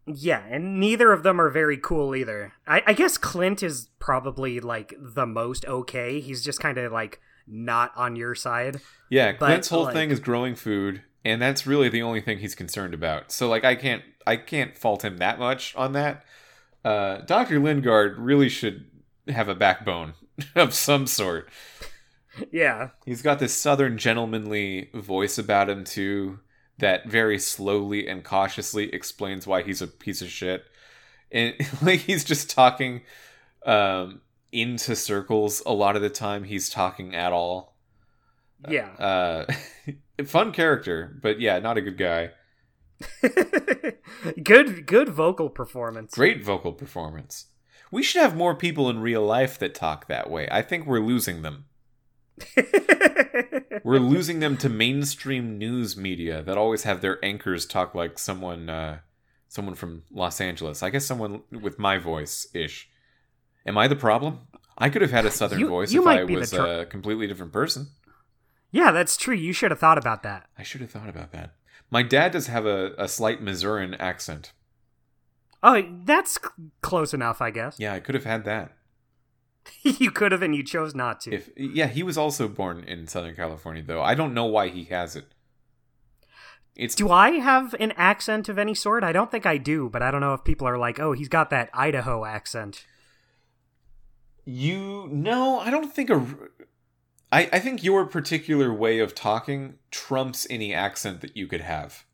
Yeah, and neither of them are very cool either. I, I guess Clint is probably, like, the most okay. He's just kind of, like, not on your side. Yeah, but Clint's whole like... thing is growing food, and that's really the only thing he's concerned about. So, like, I can't I can't fault him that much on that. Uh, Doctor Lingard really should have a backbone of some sort. Yeah. He's got this southern gentlemanly voice about him, too, that very slowly and cautiously explains why he's a piece of shit. And, like, he's just talking um, into circles a lot of the time. He's talking at all. Yeah. Uh, fun character, but yeah, not a good guy. Good, good vocal performance. Great vocal performance. We should have more people in real life that talk that way. I think we're losing them. We're losing them to mainstream news media that always have their anchors talk like someone uh, someone from Los Angeles. I guess someone with my voice-ish. Am I the problem? I could have had a southern you, voice you if I was tr- a completely different person. Yeah, that's true. You should have thought about that. I should have thought about that. My dad does have a, a slight Missourian accent. Oh, that's c- close enough, I guess. Yeah, I could have had that. You could have, and you chose not to. If, yeah, he was also born in Southern California, though. I don't know why he has it. It's... Do I have an accent of any sort? I don't think I do, but I don't know if people are like, oh, he's got that Idaho accent. You, no, I don't think a... I, I think your particular way of talking trumps any accent that you could have.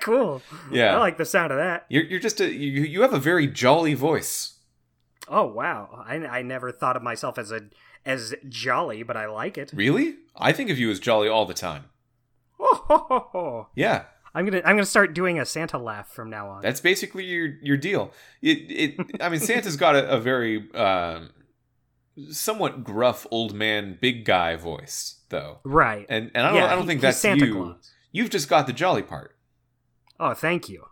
Cool. Yeah. I like the sound of that. You're, you're just a... You, you have a very jolly voice. Oh, wow. I, I never thought of myself as a as jolly, but I like it. Really? I think of you as jolly all the time. Oh, ho, ho, ho. Yeah. I'm going to I'm gonna start doing a Santa laugh from now on. That's basically your your deal. It it. I mean, Santa's got a, a very uh, somewhat gruff old man, big guy voice, though. Right. And and I don't, yeah, I don't he, think that's Santa you. Claus. You've just got the jolly part. Oh, thank you.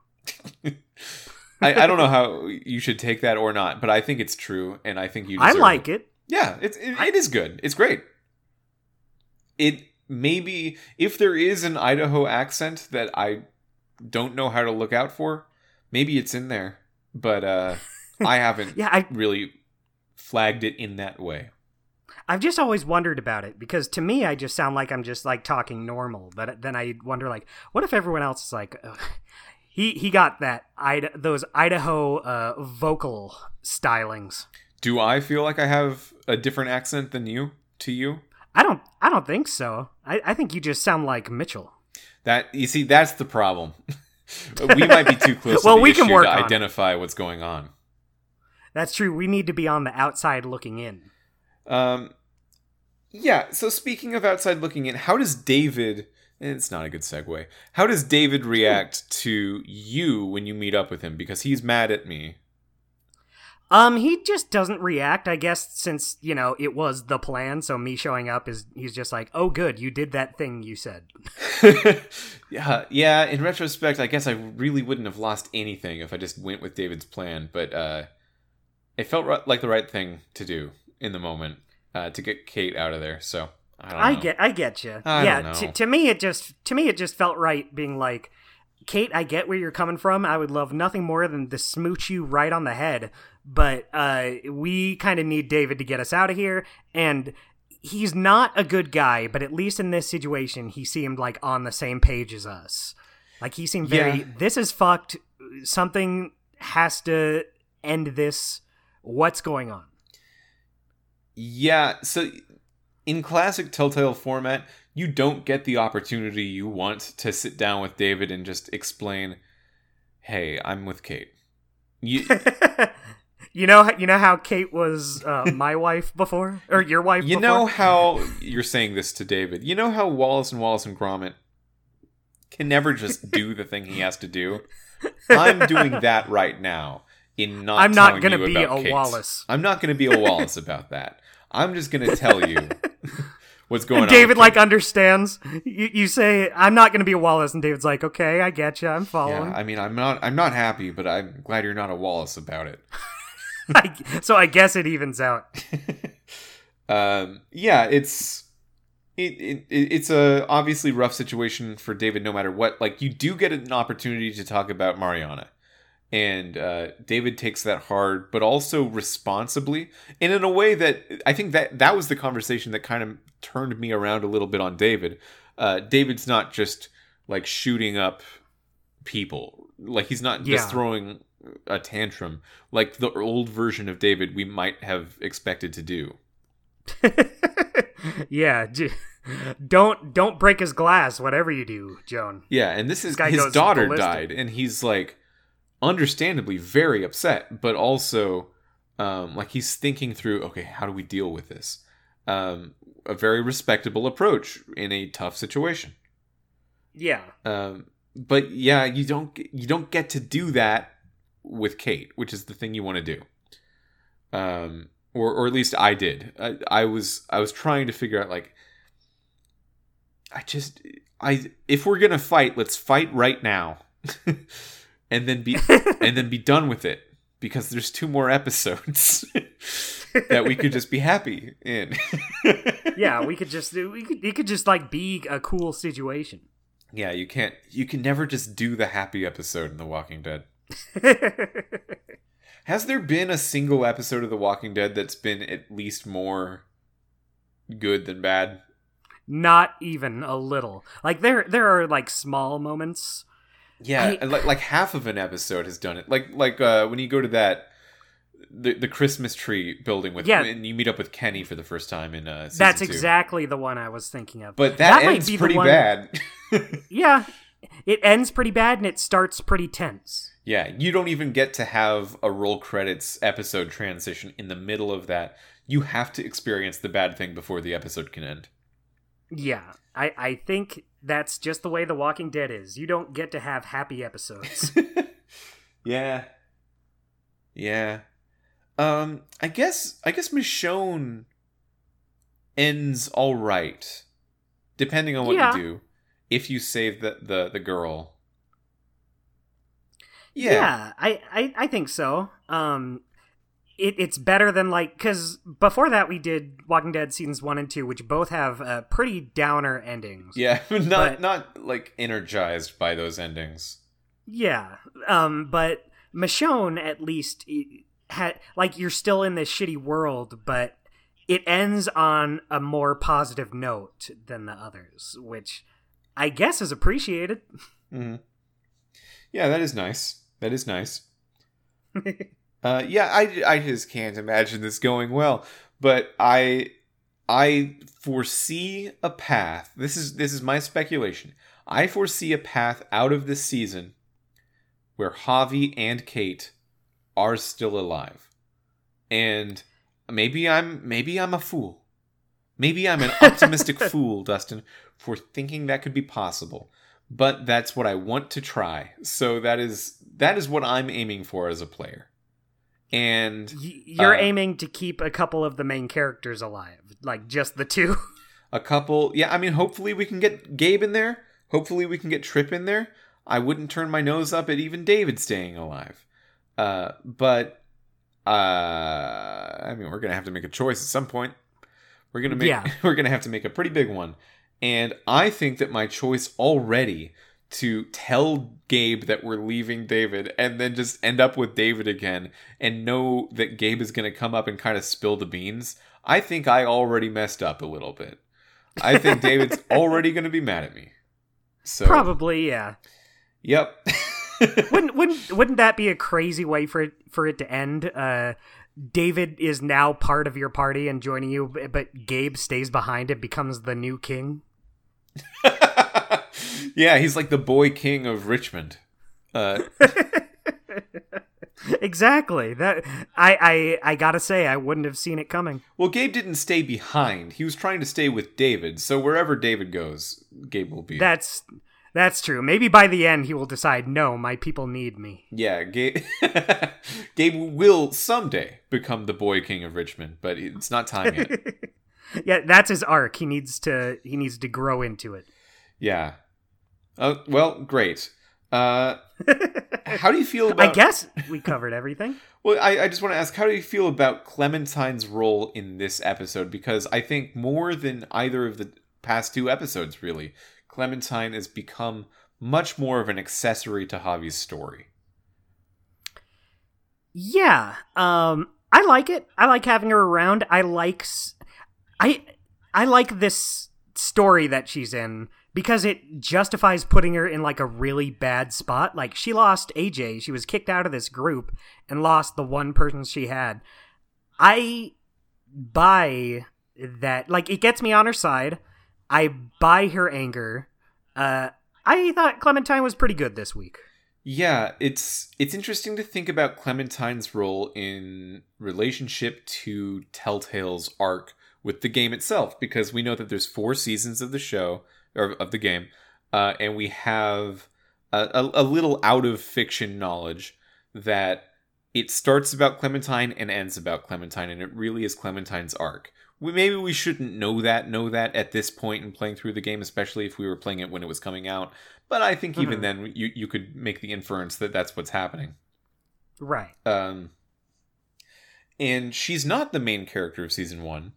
I, I don't know how you should take that or not, but I think it's true, and I think you deserve it. I like it. it. Yeah, it's, it, it is good. It's great. It maybe, if there is an Idaho accent that I don't know how to look out for, maybe it's in there, but uh, I haven't yeah, I, really flagged it in that way. I've just always wondered about it, because to me, I just sound like I'm just like talking normal, but then I wonder, like, what if everyone else is like... Ugh. He he got that Ida, those Idaho uh, vocal stylings. Do I feel like I have a different accent than you to you? I don't I don't think so. I, I think you just sound like Mitchell. That you see, that's the problem. We might be too close well, to the we issue can work to identify on. What's going on. That's true. We need to be on the outside looking in. Um, yeah. So speaking of outside looking in, how does David? It's not a good segue. How does David react to you when you meet up with him? Because he's mad at me. Um, he just doesn't react, I guess, since, you know, it was the plan. So me showing up is, he's just like, oh, good, you did that thing you said. yeah, yeah, in retrospect, I guess I really wouldn't have lost anything if I just went with David's plan. But uh, it felt like the right thing to do in the moment uh, to get Kate out of there, so... I, I get, I get you. I yeah, don't know. T- to me it just, to me it just felt right, being like, Kate, I get where you're coming from. I would love nothing more than to smooch you right on the head, but uh, we kind of need David to get us out of here. And he's not a good guy, but at least in this situation, he seemed like on the same page as us. Like he seemed very, yeah. This is fucked. Something has to end this. What's going on? Yeah. So. In classic Telltale format, you don't get the opportunity you want to sit down with David and just explain, hey, I'm with Kate. You, you, know, you know how Kate was uh, my wife before? Or your wife you before? You know how, you're saying this to David, you know how Wallace and Wallace and Gromit can never just do the thing he has to do? I'm doing that right now in not I'm telling not gonna you about I'm not going to be a Kate. Wallace. I'm not going to be a Wallace about that. I'm just going to tell you what's going and David, on. David, like, understands. You, you say, I'm not going to be a Wallace. And David's like, okay, I get you. I'm following. Yeah, I mean, I'm not I'm not happy, but I'm glad you're not a Wallace about it. I, so I guess it evens out. um, yeah, it's it, it it's a obviously rough situation for David no matter what. Like, you do get an opportunity to talk about Mariana. And uh, David takes that hard, but also responsibly. And in a way that I think that that was the conversation that kind of turned me around a little bit on David. Uh, David's not just like shooting up people. Like he's not yeah. just throwing a tantrum like the old version of David we might have expected to do. yeah. Don't don't break his glass, whatever you do, Joan. Yeah. And this is this his daughter ballistic. died. And he's like, understandably very upset, but also um like he's thinking through, okay, how do we deal with this? Um a very respectable approach in a tough situation. Yeah. Um but yeah, you don't you don't get to do that with Kate, which is the thing you want to do. Um or or at least I did. I, I was I was trying to figure out like I just I if we're going to fight, let's fight right now. And then be and then be done with it. because there's two more episodes that we could just be happy in. Yeah, we could just we could it could just like be a cool situation. Yeah, you can't you can never just do the happy episode in The Walking Dead. Has there been a single episode of The Walking Dead that's been at least more good than bad? Not even a little. Like there there are like small moments. Yeah, I... like like half of an episode has done it. Like like uh, when you go to that the the Christmas tree building with yeah. and you meet up with Kenny for the first time in uh season That's two. Exactly the one I was thinking of. But that, that ends might be pretty the one... bad. Yeah. It ends pretty bad and it starts pretty tense. Yeah, you don't even get to have a roll credits episode transition in the middle of that. You have to experience the bad thing before the episode can end. Yeah, I, I think that's just the way The Walking Dead is. You don't get to have happy episodes. Yeah. Yeah. Um, I guess I guess Michonne ends all right, depending on what yeah. you do. If you save the, the, the girl. Yeah, yeah I, I, I think so. Um, it, it's better than like, because before that we did Walking Dead seasons one and two, which both have uh, pretty downer endings. Yeah, not but, not like energized by those endings. Yeah, um, but Michonne at least had like you're still in this shitty world, but it ends on a more positive note than the others, which I guess is appreciated. Mm-hmm. Yeah, that is nice. That is nice. uh, yeah, I, I just can't imagine this going well, but I I foresee a path. This is this is my speculation. I foresee a path out of this season where Javi and Kate are still alive, and maybe I'm maybe I'm a fool. Maybe I'm an optimistic fool, Dustin, for thinking that could be possible. But that's what I want to try. So that is that is what I'm aiming for as a player. And you're uh, aiming to keep a couple of the main characters alive, like just the two. A couple. Yeah, I mean, hopefully we can get Gabe in there. Hopefully we can get Trip in there. I wouldn't turn my nose up at even David staying alive. Uh, but, uh, I mean, we're going to have to make a choice at some point. We're going to make yeah. we're going to have to make a pretty big one. And I think that my choice already to tell Gabe that we're leaving David and then just end up with David again and know that Gabe is going to come up and kind of spill the beans, I think I already messed up a little bit. I think David's already going to be mad at me. So, probably, yeah. Yep. wouldn't, wouldn't, wouldn't that be a crazy way for it, for it to end? Uh, David is now part of your party and joining you, but Gabe stays behind and becomes the new king. Yeah, he's like the boy king of Richmond. Uh. Exactly. That I, I I gotta say, I wouldn't have seen it coming. Well, Gabe didn't stay behind. He was trying to stay with David. So wherever David goes, Gabe will be. That's that's true. Maybe by the end he will decide, no, my people need me. Yeah, Gabe. Gabe will someday become the boy king of Richmond, but it's not time yet. Yeah, that's his arc. He needs to he needs to grow into it. Yeah. Oh, well, great. Uh, how do you feel about... I guess we covered everything. Well, I, I just want to ask, how do you feel about Clementine's role in this episode? Because I think more than either of the past two episodes, really, Clementine has become much more of an accessory to Javi's story. Yeah. Um, I like it. I like having her around. I like... S- I I like this story that she's in because it justifies putting her in like a really bad spot. Like she lost A J, she was kicked out of this group and lost the one person she had. I buy that. Like it gets me on her side. I buy her anger. Uh, I thought Clementine was pretty good this week. Yeah, it's it's interesting to think about Clementine's role in relationship to Telltale's arc with the game itself, because we know that there's four seasons of the show, or of the game, uh, and we have a, a, a little out of fiction knowledge that it starts about Clementine and ends about Clementine, and it really is Clementine's arc. We, maybe we shouldn't know that, know that at this point in playing through the game, especially if we were playing it when it was coming out, but I think mm-hmm. even then you, you could make the inference that that's what's happening. Right. Um, and she's not the main character of season one,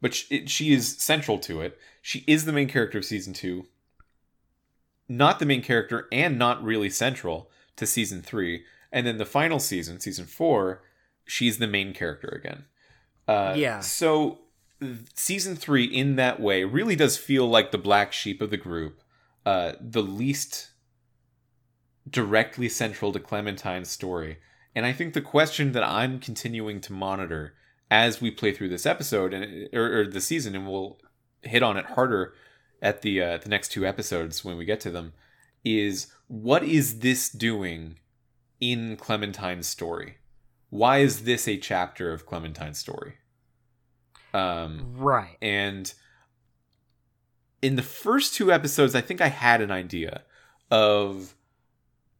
but she, it, she is central to it. She is the main character of season two. Not the main character and not really central to season three. And then the final season, season four, she's the main character again. Uh, yeah. So season three in that way really does feel like the black sheep of the group. Uh, the least directly central to Clementine's story. And I think the question that I'm continuing to monitor as we play through this episode and or, or the season, and we'll hit on it harder at the uh, the next two episodes when we get to them, is what is this doing in Clementine's story? Why is this a chapter of Clementine's story? Um, right. And in the first two episodes, I think I had an idea of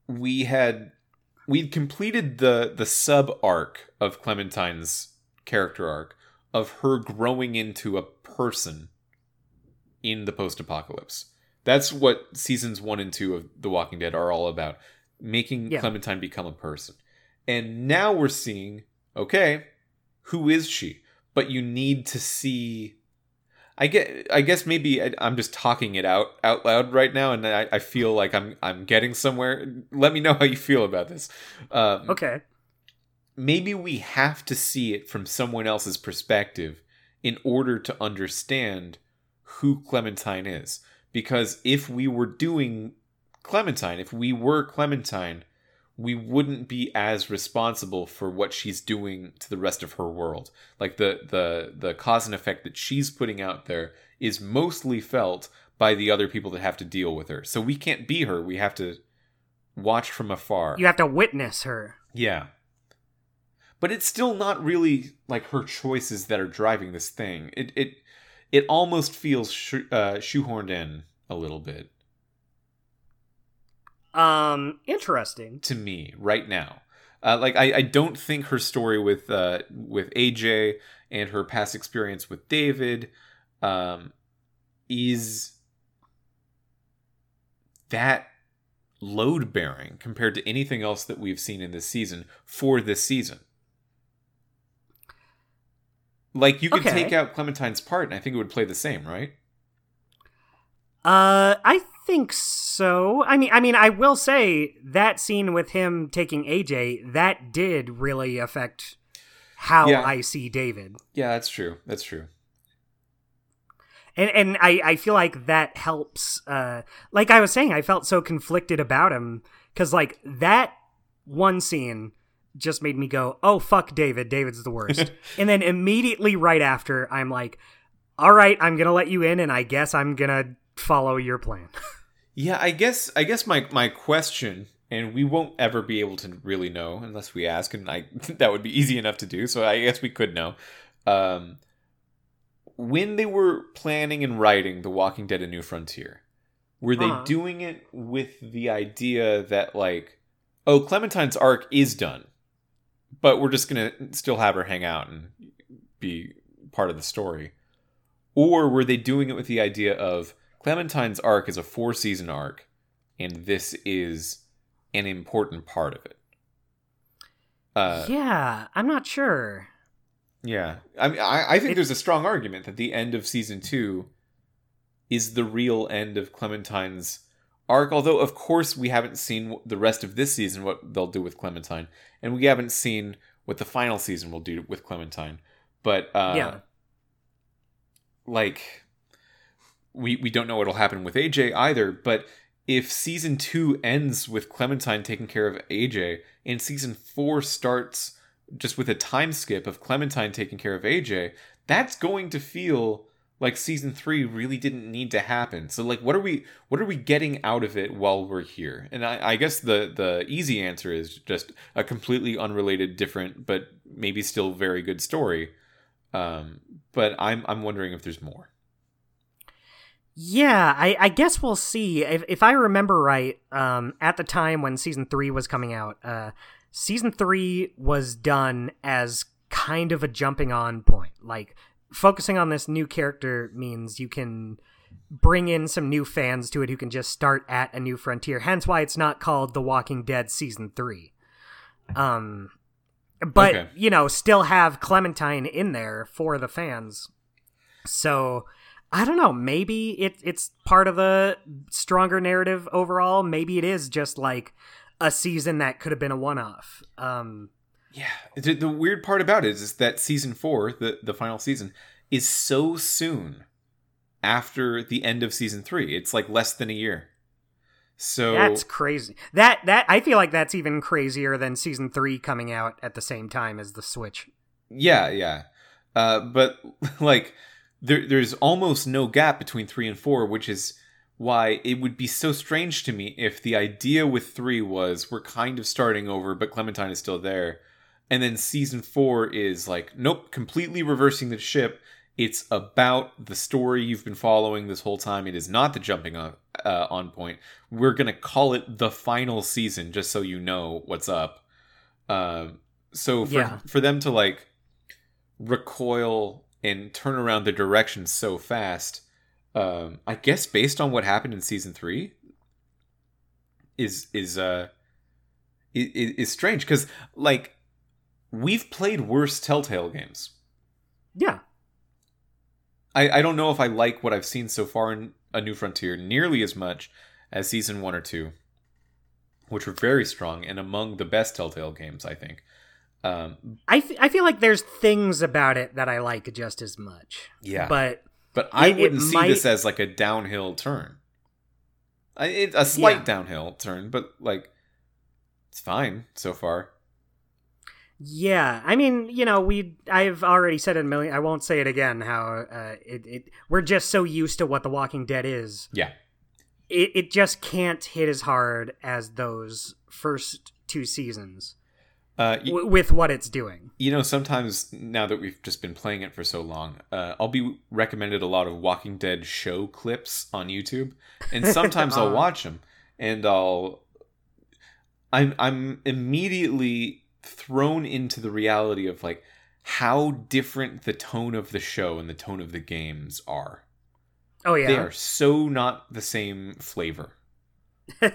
we had... We'd completed the, the sub-arc of Clementine's character arc of her growing into a person in the post-apocalypse. That's what seasons one and two of The Walking Dead are all about. Making yeah. Clementine become a person. And now we're seeing, okay, who is she? But you need to see... I get. I guess maybe I, I'm just talking it out out loud right now, and I, I feel like I'm I'm getting somewhere. Let me know how you feel about this. Um, okay. Maybe we have to see it from someone else's perspective in order to understand who Clementine is. Because if we were doing Clementine, if we were Clementine, we wouldn't be as responsible for what she's doing to the rest of her world. Like the the the cause and effect that she's putting out there is mostly felt by the other people that have to deal with her. So we can't be her. We have to watch from afar. You have to witness her. Yeah. But it's still not really like her choices that are driving this thing. It it it almost feels sh- uh, shoehorned in a little bit. Um, interesting to me right now. Uh, like I, I don't think her story with uh with A J and her past experience with David, um, is that load bearing compared to anything else that we've seen in this season for this season. Like you could okay. take out Clementine's part, and I think it would play the same, right? Uh, I. Th- think so. I mean, I mean, I will say that scene with him taking A J, that did really affect how yeah. I see David. Yeah, that's true. That's true. And and I, I feel like that helps. Uh, like I was saying, I felt so conflicted about him because like that one scene just made me go, oh, fuck David. David's the worst. And then immediately right after, I'm like, all right, I'm going to let you in. And I guess I'm going to follow your plan. Yeah, I guess I guess my, my question, and we won't ever be able to really know unless we ask, and I that would be easy enough to do, so I guess we could know. Um, when they were planning and writing The Walking Dead: A New Frontier, were they uh-huh. doing it with the idea that, like, oh, Clementine's arc is done, but we're just going to still have her hang out and be part of the story? Or were they doing it with the idea of, Clementine's arc is a four-season arc, and this is an important part of it. Uh, yeah, I'm not sure. Yeah, I mean, I, I think it, there's a strong argument that the end of season two is the real end of Clementine's arc. Although, of course, we haven't seen the rest of this season what they'll do with Clementine, and we haven't seen what the final season will do with Clementine. But uh, yeah, like. We we don't know what'll happen with A J either, but if season two ends with Clementine taking care of A J, and season four starts just with a time skip of Clementine taking care of A J, that's going to feel like season three really didn't need to happen. So like what are we what are we getting out of it while we're here? And I, I guess the, the easy answer is just a completely unrelated, different, but maybe still very good story. Um, but I'm I'm wondering if there's more. Yeah, I, I guess we'll see. If if I remember right, um, at the time when season three was coming out, uh, season three was done as kind of a jumping on point. Like, focusing on this new character means you can bring in some new fans to it who can just start at a new frontier. Hence why it's not called The Walking Dead Season three. Um, but, okay. you know, still have Clementine in there for the fans. So, I don't know. Maybe it, it's part of a stronger narrative overall. Maybe it is just like a season that could have been a one-off. Um, yeah. The, the weird part about it is, is that season four, the, the final season, is so soon after the end of season three. It's like less than a year. So that's crazy. That that I feel like that's even crazier than season three coming out at the same time as the Switch. Yeah, yeah. Uh, but like there, there's almost no gap between three and four, which is why it would be so strange to me if the idea with three was we're kind of starting over, but Clementine is still there. And then season four is like, nope, completely reversing the ship. It's about the story you've been following this whole time. It is not the jumping on, uh, on point. We're going to call it the final season just so you know what's up. Uh, so for, yeah. for them to like recoil and turn around the direction so fast, um, I guess based on what happened in season three, is is uh, is, is strange because like we've played worse Telltale games. Yeah. I, I don't know if I like what I've seen so far in A New Frontier nearly as much as season one or two, which were very strong and among the best Telltale games, I think. Um, I f- I feel like there's things about it that I like just as much. Yeah, but but I it, wouldn't it see might... this as like a downhill turn. I, it, a slight yeah. downhill turn, but like it's fine so far. Yeah, I mean, you know, we I've already said it a million, I won't say it again, how uh, it, it we're just so used to what The Walking Dead is. Yeah. It it just can't hit as hard as those first two seasons uh, you, w- with what it's doing. You know, sometimes now that we've just been playing it for so long, uh, I'll be recommended a lot of Walking Dead show clips on YouTube, and sometimes I'll watch them, and I'll... I'm I'm immediately... thrown into the reality of like how different the tone of the show and the tone of the games are. Oh yeah, they are so not the same flavor. uh,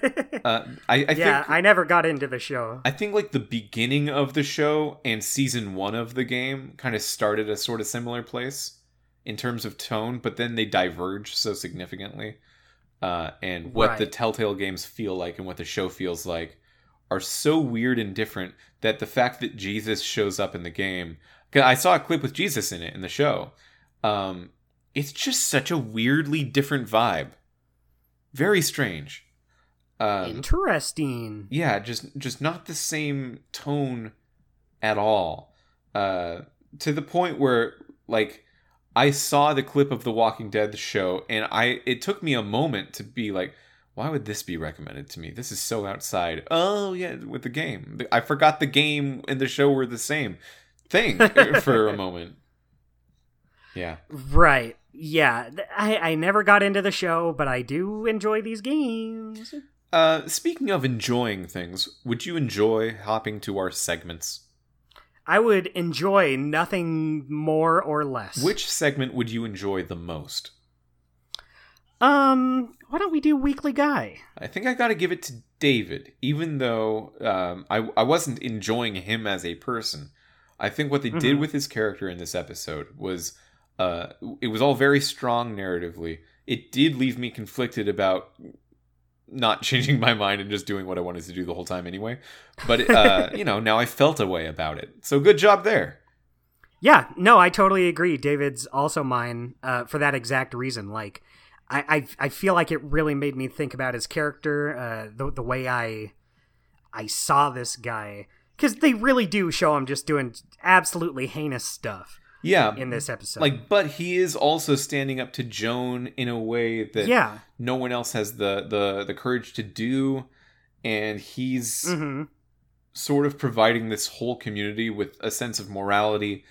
I, I yeah, think, I never got into the show. I think like the beginning of the show and season one of the game kind of started a sort of similar place in terms of tone, but then they diverge so significantly. Uh, and what right. the Telltale games feel like and what the show feels like are so weird and different that the fact that Jesus shows up in the game, I saw a clip with Jesus in it in the show. Um, it's just such a weirdly different vibe. Very strange. Um, Interesting. Yeah, just just not the same tone at all. Uh, to the point where, like, I saw the clip of The Walking Dead show, and I it took me a moment to be like, why would this be recommended to me? This is so outside. Oh, yeah, with the game. I forgot the game and the show were the same thing for a moment. Yeah. Right. Yeah. I, I never got into the show, but I do enjoy these games. Uh, speaking of enjoying things, would you enjoy hopping to our segments? I would enjoy nothing more or less. Which segment would you enjoy the most? Um, why don't we do Weekly Guy? I think I gotta give it to David, even though um, I, I wasn't enjoying him as a person. I think what they mm-hmm. did with his character in this episode was, uh, it was all very strong narratively. It did leave me conflicted about not changing my mind and just doing what I wanted to do the whole time anyway. But, uh, you know, now I felt a way about it. So good job there. Yeah, no, I totally agree. David's also mine uh, for that exact reason. Like, I I feel like it really made me think about his character, uh, the the way I I saw this guy, because they really do show him just doing absolutely heinous stuff. Yeah, in this episode, like, but he is also standing up to Joan in a way that yeah. no one else has the the the courage to do, and he's mm-hmm. sort of providing this whole community with a sense of morality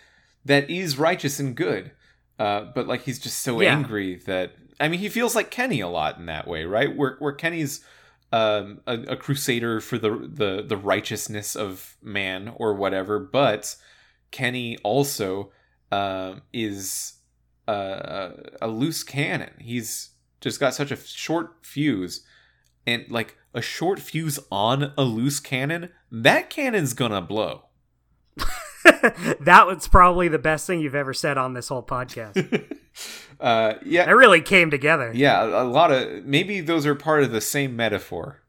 that is righteous and good. Uh, but like he's just so yeah. angry that. I mean, he feels like Kenny a lot in that way, right? Where where Kenny's um, a, a crusader for the, the the righteousness of man or whatever, but Kenny also uh, is a, a loose cannon. He's just got such a short fuse, and like a short fuse on a loose cannon, that cannon's gonna blow. That was probably the best thing you've ever said on this whole podcast. uh, yeah, it really came together. Yeah, a lot of, maybe those are part of the same metaphor.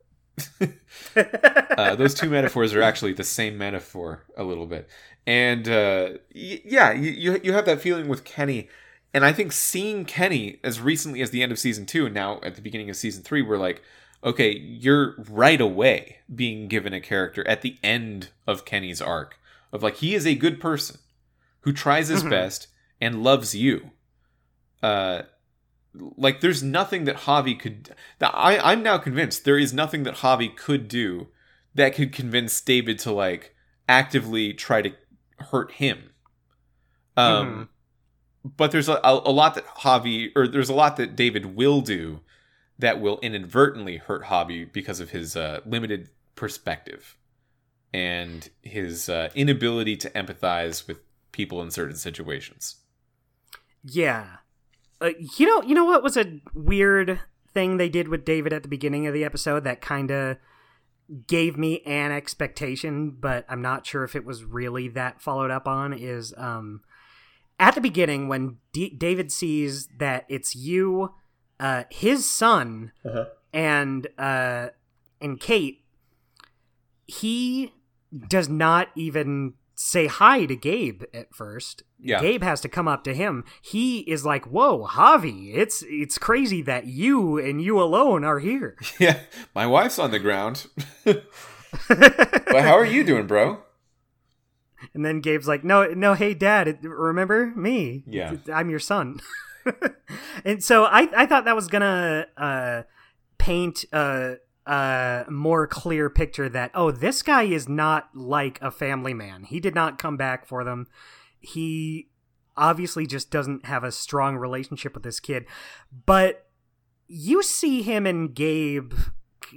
uh, those two metaphors are actually the same metaphor a little bit. And uh, y- yeah, you you have that feeling with Kenny. And I think seeing Kenny as recently as the end of season two, and now at the beginning of season three, we're like, okay, you're right away being given a character at the end of Kenny's arc. Of like, he is a good person who tries his mm-hmm. best and loves you. Uh, like, there's nothing that Javi could... I, I'm now convinced there is nothing that Javi could do that could convince David to, like, actively try to hurt him. Um, mm-hmm. But there's a, a lot that Javi... Or there's a lot that David will do that will inadvertently hurt Javi because of his uh, limited perspective. And his uh, inability to empathize with people in certain situations. Yeah. Uh, you know you know what was a weird thing they did with David at the beginning of the episode that kind of gave me an expectation, but I'm not sure if it was really that followed up on, is um, at the beginning when D- David sees that it's you, uh, his son, uh-huh. and uh, and Kate, he... does not even say hi to Gabe at first. Yeah. Gabe has to come up to him. He is like, whoa, Javi, it's it's crazy that you and you alone are here. Yeah, my wife's on the ground. But how are you doing, bro? And then Gabe's like, no, no, hey, Dad, it, remember me? Yeah. I'm your son. And so I, I thought that was going to uh, paint... Uh, a uh, more clear picture that, oh, this guy is not like a family man. He did not come back for them. He obviously just doesn't have a strong relationship with this kid. But you see him and Gabe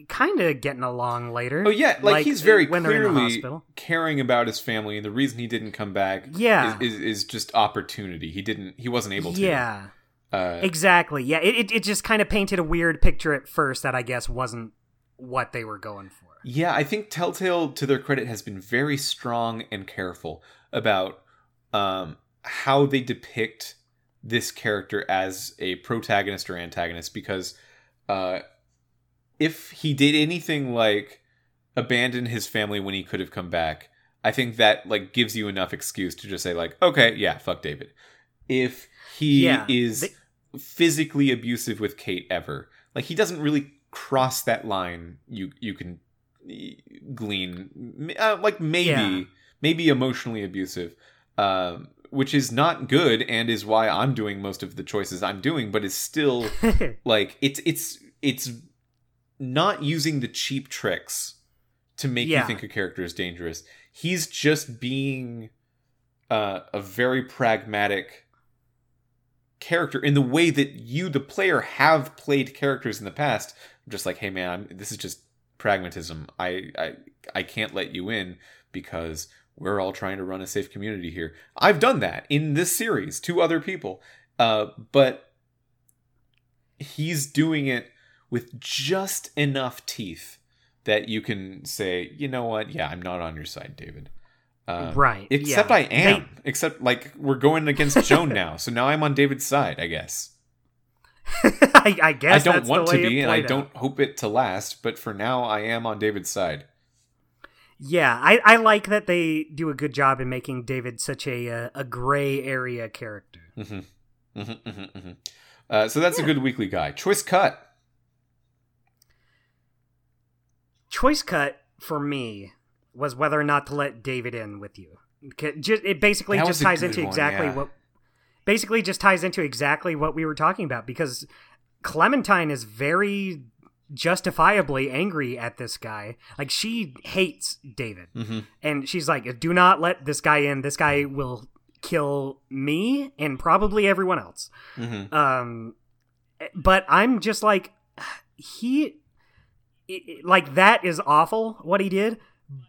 kind of getting along later. Oh, yeah. Like, like he's very clearly caring about his family. And the reason he didn't come back yeah. is, is, is just opportunity. He didn't. He wasn't able to. Yeah, uh, exactly. Yeah, it, it, it just kind of painted a weird picture at first that I guess wasn't what they were going for. Yeah, I think Telltale, to their credit, has been very strong and careful about um, how they depict this character as a protagonist or antagonist, because uh, if he did anything like abandon his family when he could have come back, I think that like gives you enough excuse to just say like, okay, yeah, fuck David. If he yeah, is they- physically abusive with Kate ever, like he doesn't really cross that line. You you can glean uh, like maybe yeah. maybe emotionally abusive, um which is not good and is why I'm doing most of the choices I'm doing, but it's still like it's it's it's not using the cheap tricks to make yeah. you think a character is dangerous. He's just being uh a very pragmatic character in the way that you, the player, have played characters in the past. I'm just like, hey man, I'm, this is just pragmatism. I, I I can't let you in because we're all trying to run a safe community here. I've done that in this series to other people, uh, but he's doing it with just enough teeth that you can say, you know what? Yeah, I'm not on your side, David. Um, right. Except yeah. I am. They... Except, like, we're going against Joan now, so now I'm on David's side, I guess. I, I guess I don't that's want to be, and I out. don't hope it to last, but for now, I am on David's side. Yeah, I, I like that they do a good job in making David such a uh, a gray area character. Mm-hmm. Mm-hmm, mm-hmm, mm-hmm. Uh, so that's yeah. a good weekly guy. Choice cut. Choice cut, for me, was whether or not to let David in with you. Just, it basically that just ties into one, exactly yeah. what basically just ties into exactly what we were talking about, because Clementine is very justifiably angry at this guy. Like, she hates David mm-hmm. and she's like, do not let this guy in. This guy will kill me and probably everyone else. Mm-hmm. Um, but I'm just like, he it, like, that is awful what he did.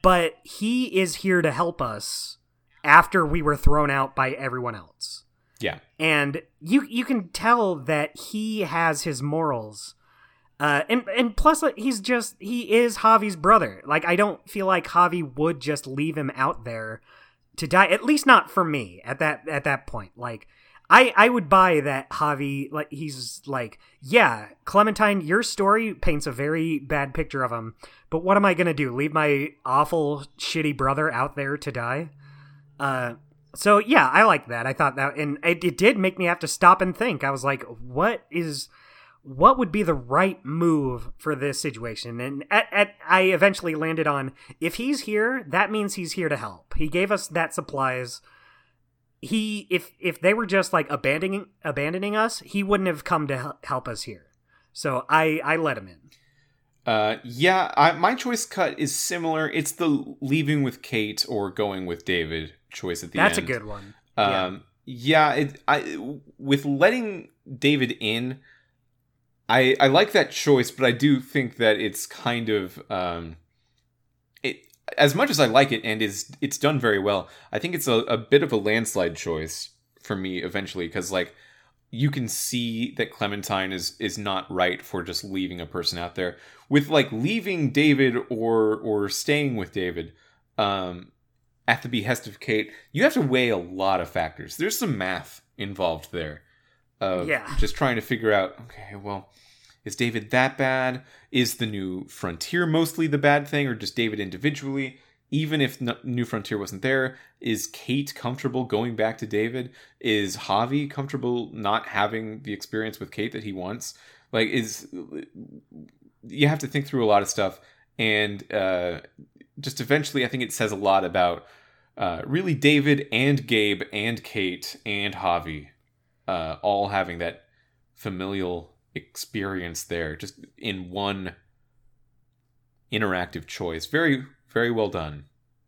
But he is here to help us after we were thrown out by everyone else. Yeah. And you you can tell that he has his morals. Uh, and, and plus, he's just, he is Javi's brother. Like, I don't feel like Javi would just leave him out there to die, at least not for me at that, at that point. Like, I, I would buy that Javi, like, he's like, yeah, Clementine, your story paints a very bad picture of him, but what am I going to do? Leave my awful, shitty brother out there to die? Uh, so yeah, I like that. I thought that, and it, it did make me have to stop and think. I was like, what is... what would be the right move for this situation? And at, at, I eventually landed on, if he's here, that means he's here to help. He gave us that supplies. He, if if they were just like abandoning abandoning us, he wouldn't have come to help us here. So I, I let him in. Uh, yeah, I, my choice cut is similar. It's the leaving with Kate or going with David choice at the That's end. That's a good one. Um, yeah, yeah it, I with letting David in, I, I like that choice, but I do think that it's kind of um, it as much as I like it and is it's done very well. I think it's a, a bit of a landslide choice for me eventually, because like you can see that Clementine is is not right for just leaving a person out there with like leaving David or or staying with David um, at the behest of Kate. You have to weigh a lot of factors. There's some math involved there. Of yeah. Just trying to figure out, okay, well, is David that bad? Is the New Frontier mostly the bad thing, or just David individually? Even if no, New Frontier wasn't there, is Kate comfortable going back to David? Is Javi comfortable not having the experience with Kate that he wants? Like, is you have to think through a lot of stuff, and uh, just eventually, I think it says a lot about uh, really David and Gabe and Kate and Javi. Uh, all having that familial experience there, just in one interactive choice. Very, very well done,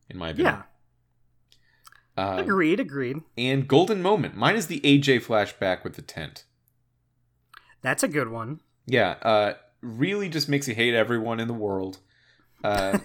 in my opinion. Yeah. Uh, agreed, agreed. And golden moment. Mine is the A J flashback with the tent. That's a good one. Yeah. Uh, really just makes you hate everyone in the world. Uh,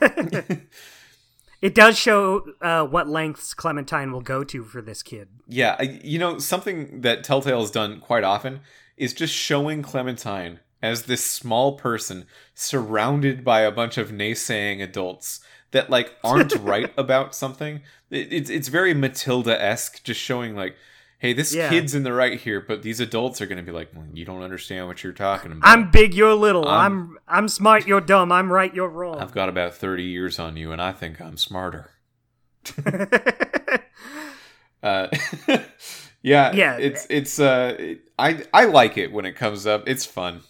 It does show uh, what lengths Clementine will go to for this kid. Yeah, you know, something that Telltale has done quite often is just showing Clementine as this small person surrounded by a bunch of naysaying adults that, like, aren't right about something. It, it's it's very Matilda-esque, just showing, like, hey, this yeah. kid's in the right here, but these adults are going to be like, well, you don't understand what you're talking about. I'm big, you're little. I'm, I'm I'm smart, you're dumb. I'm right, you're wrong. I've got about thirty years on you, and I think I'm smarter. uh, yeah, yeah, it's it's uh, it, I I like it when it comes up. It's fun.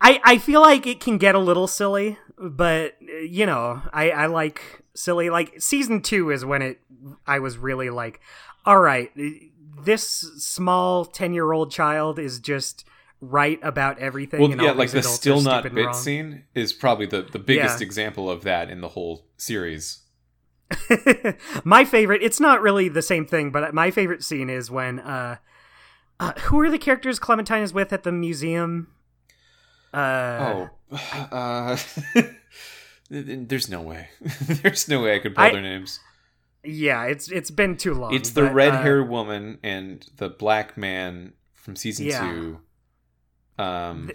I I feel like it can get a little silly, but you know, I I like silly. Like season two is when it I was really like. All right, this small ten-year-old child is just right about everything. Well, and yeah, all like the still not bit wrong. Scene is probably the, the biggest yeah. example of that in the whole series. My favorite, it's not really the same thing, but my favorite scene is when, uh, uh, who are the characters Clementine is with at the museum? Uh, oh, uh, there's no way. There's no way I could pull I, their names. Yeah, it's it's been too long. It's the but, red-haired uh, woman and the black man from season yeah. two. Um,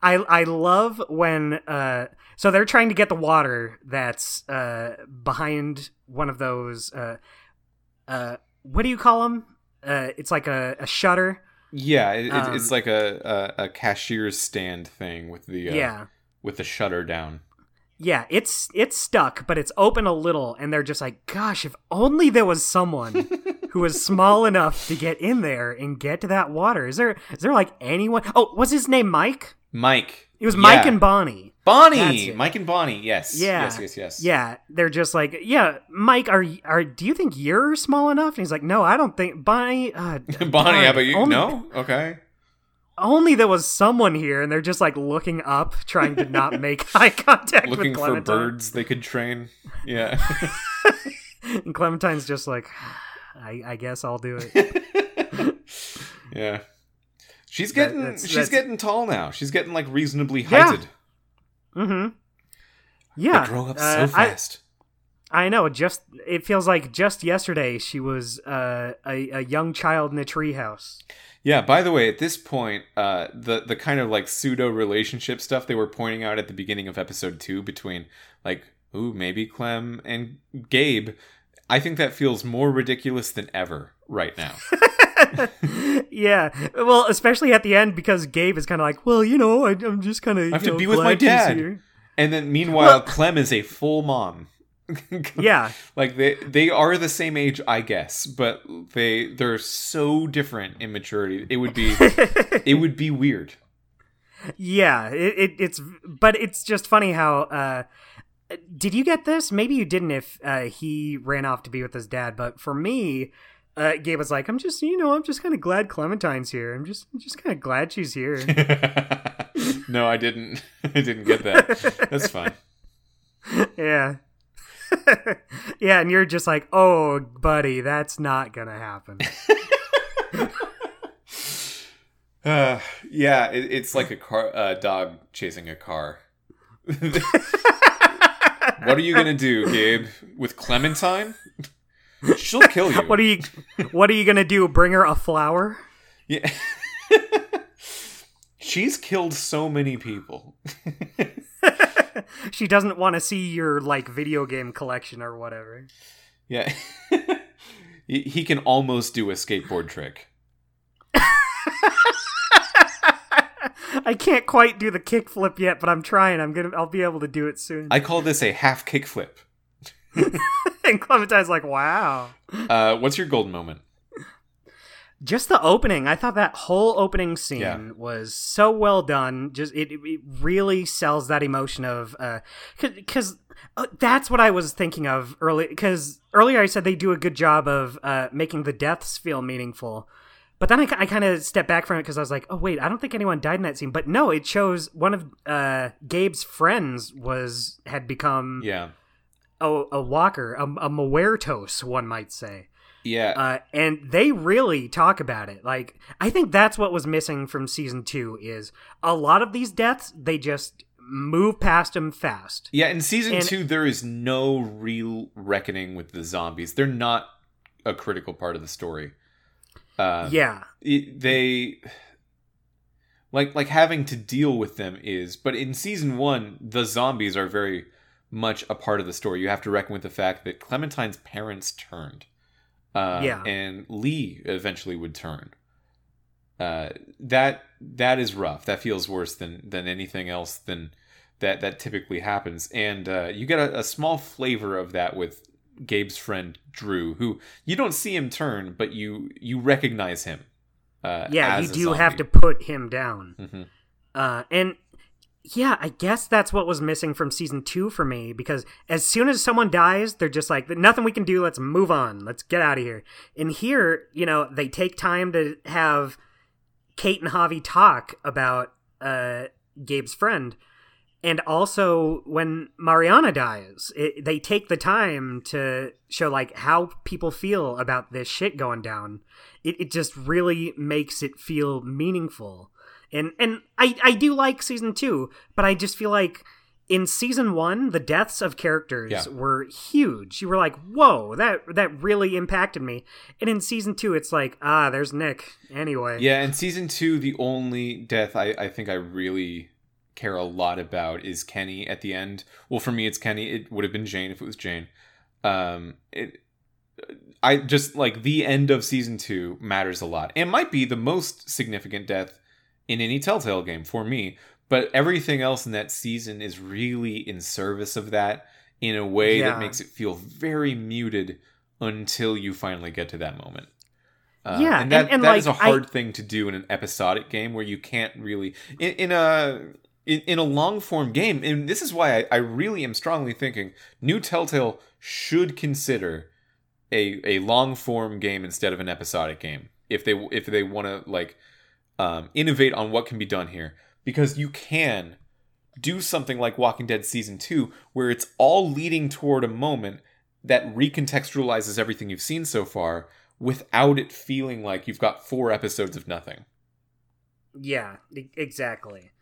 I I love when uh, so they're trying to get the water that's uh, behind one of those. Uh, uh, what do you call them? Uh, it's like a, a shutter. Yeah, it, um, it's like a, a a cashier's stand thing with the uh, yeah with the shutter down. Yeah, it's it's stuck, but it's open a little, and they're just like, gosh, if only there was someone who was small enough to get in there and get to that water. Is there is there like anyone? Oh, was his name Mike? Mike. It was yeah. Mike and Bonnie. Bonnie! Mike and Bonnie, yes. Yeah. Yes, yes, yes. Yeah, they're just like, yeah, Mike, are are do you think you're small enough? And he's like, no, I don't think, Bonnie. Uh, Bonnie, God, how about you? Only- no? Okay. Only there was someone here, and they're just like looking up, trying to not make eye contact with Clementine. Looking for birds they could train. Yeah. And Clementine's just like, I, I guess I'll do it. Yeah. She's getting that, that's, she's that's... getting tall now. She's getting like reasonably heighted. Yeah. Mm-hmm. Yeah. They grow up uh, so fast. I, I know. Just it feels like just yesterday she was uh, a a young child in a treehouse. Yeah, by the way, at this point, uh, the, the kind of like pseudo relationship stuff they were pointing out at the beginning of episode two between like, ooh, maybe Clem and Gabe, I think that feels more ridiculous than ever right now. Yeah, well, especially at the end, because Gabe is kind of like, well, you know, I, I'm just kind of, I have to know, be with my dad. And then meanwhile, well, Clem is a full mom. Yeah, like they they are the same age, I guess, but they they're so different in maturity. It would be it would be weird. Yeah, it, it it's but it's just funny how. Uh, did you get this? Maybe you didn't. If uh, he ran off to be with his dad, but for me, uh, Gabe was like, "I'm just you know I'm just kind of glad Clementine's here. I'm just I'm just kind of glad she's here." No, I didn't. I didn't get that. That's fine. Yeah. Yeah, and you're just like, oh, buddy, that's not gonna happen. uh, yeah, it, it's like a car, uh, dog chasing a car. What are you gonna do, Gabe, with Clementine? She'll kill you. What are you? What are you gonna do? Bring her a flower? Yeah. She's killed so many people. She doesn't want to see your, like, video game collection or whatever. Yeah. He can almost do a skateboard trick. I can't quite do the kickflip yet, but I'm trying. I'm gonna, I'll be able to do it soon. I call this a half kickflip. And Clementine's like, wow. Uh, what's your golden moment? Just the opening. I thought that whole opening scene yeah. was so well done. Just it, it really sells that emotion of uh, because uh, that's what I was thinking of early. Because earlier I said they do a good job of uh, making the deaths feel meaningful, but then I, I kind of stepped back from it because I was like, oh wait, I don't think anyone died in that scene. But no, it shows one of uh, Gabe's friends was had become yeah. a, a walker, a, a muertos, one might say. Yeah. Uh, and they really talk about it. Like, I think that's what was missing from season two is a lot of these deaths, they just move past them fast. Yeah, in season and, two, there is no real reckoning with the zombies. They're not a critical part of the story. Uh, yeah. It, they... Like, like, having to deal with them is... But in season one, the zombies are very much a part of the story. You have to reckon with the fact that Clementine's parents turned. Uh, yeah. And Lee eventually would turn. Uh, that that is rough. That feels worse than than anything else than that that typically happens. And uh, you get a, a small flavor of that with Gabe's friend Drew, who you don't see him turn, but you you recognize him. Uh, yeah, as you do have to put him down. Mm-hmm. Uh, and yeah, I guess that's what was missing from season two for me, because as soon as someone dies, they're just like, nothing we can do. Let's move on. Let's get out of here. And here, you know, they take time to have Kate and Javi talk about uh, Gabe's friend. And also when Mariana dies, it, they take the time to show like how people feel about this shit going down. It, it just really makes it feel meaningful. And and I, I do like season two, but I just feel like in season one, the deaths of characters yeah. were huge. You were like, whoa, that that really impacted me. And in season two, it's like, ah, there's Nick anyway. Yeah, in season two, the only death I, I think I really care a lot about is Kenny at the end. Well, for me, it's Kenny. It would have been Jane if it was Jane. Um, it, I just, like, the end of season two matters a lot. It might be the most significant death in any Telltale game for me, but everything else in that season is really in service of that in a way yeah. that makes it feel very muted until you finally get to that moment. Uh, yeah, and that, and, and that like, is a hard I... thing to do in an episodic game where you can't really in, in a in, in a long form game. And this is why I, I really am strongly thinking New Telltale should consider a a long form game instead of an episodic game if they if they want to like. Um, innovate on what can be done here, because you can do something like Walking Dead Season two where it's all leading toward a moment that recontextualizes everything you've seen so far without it feeling like you've got four episodes of nothing. Yeah, exactly.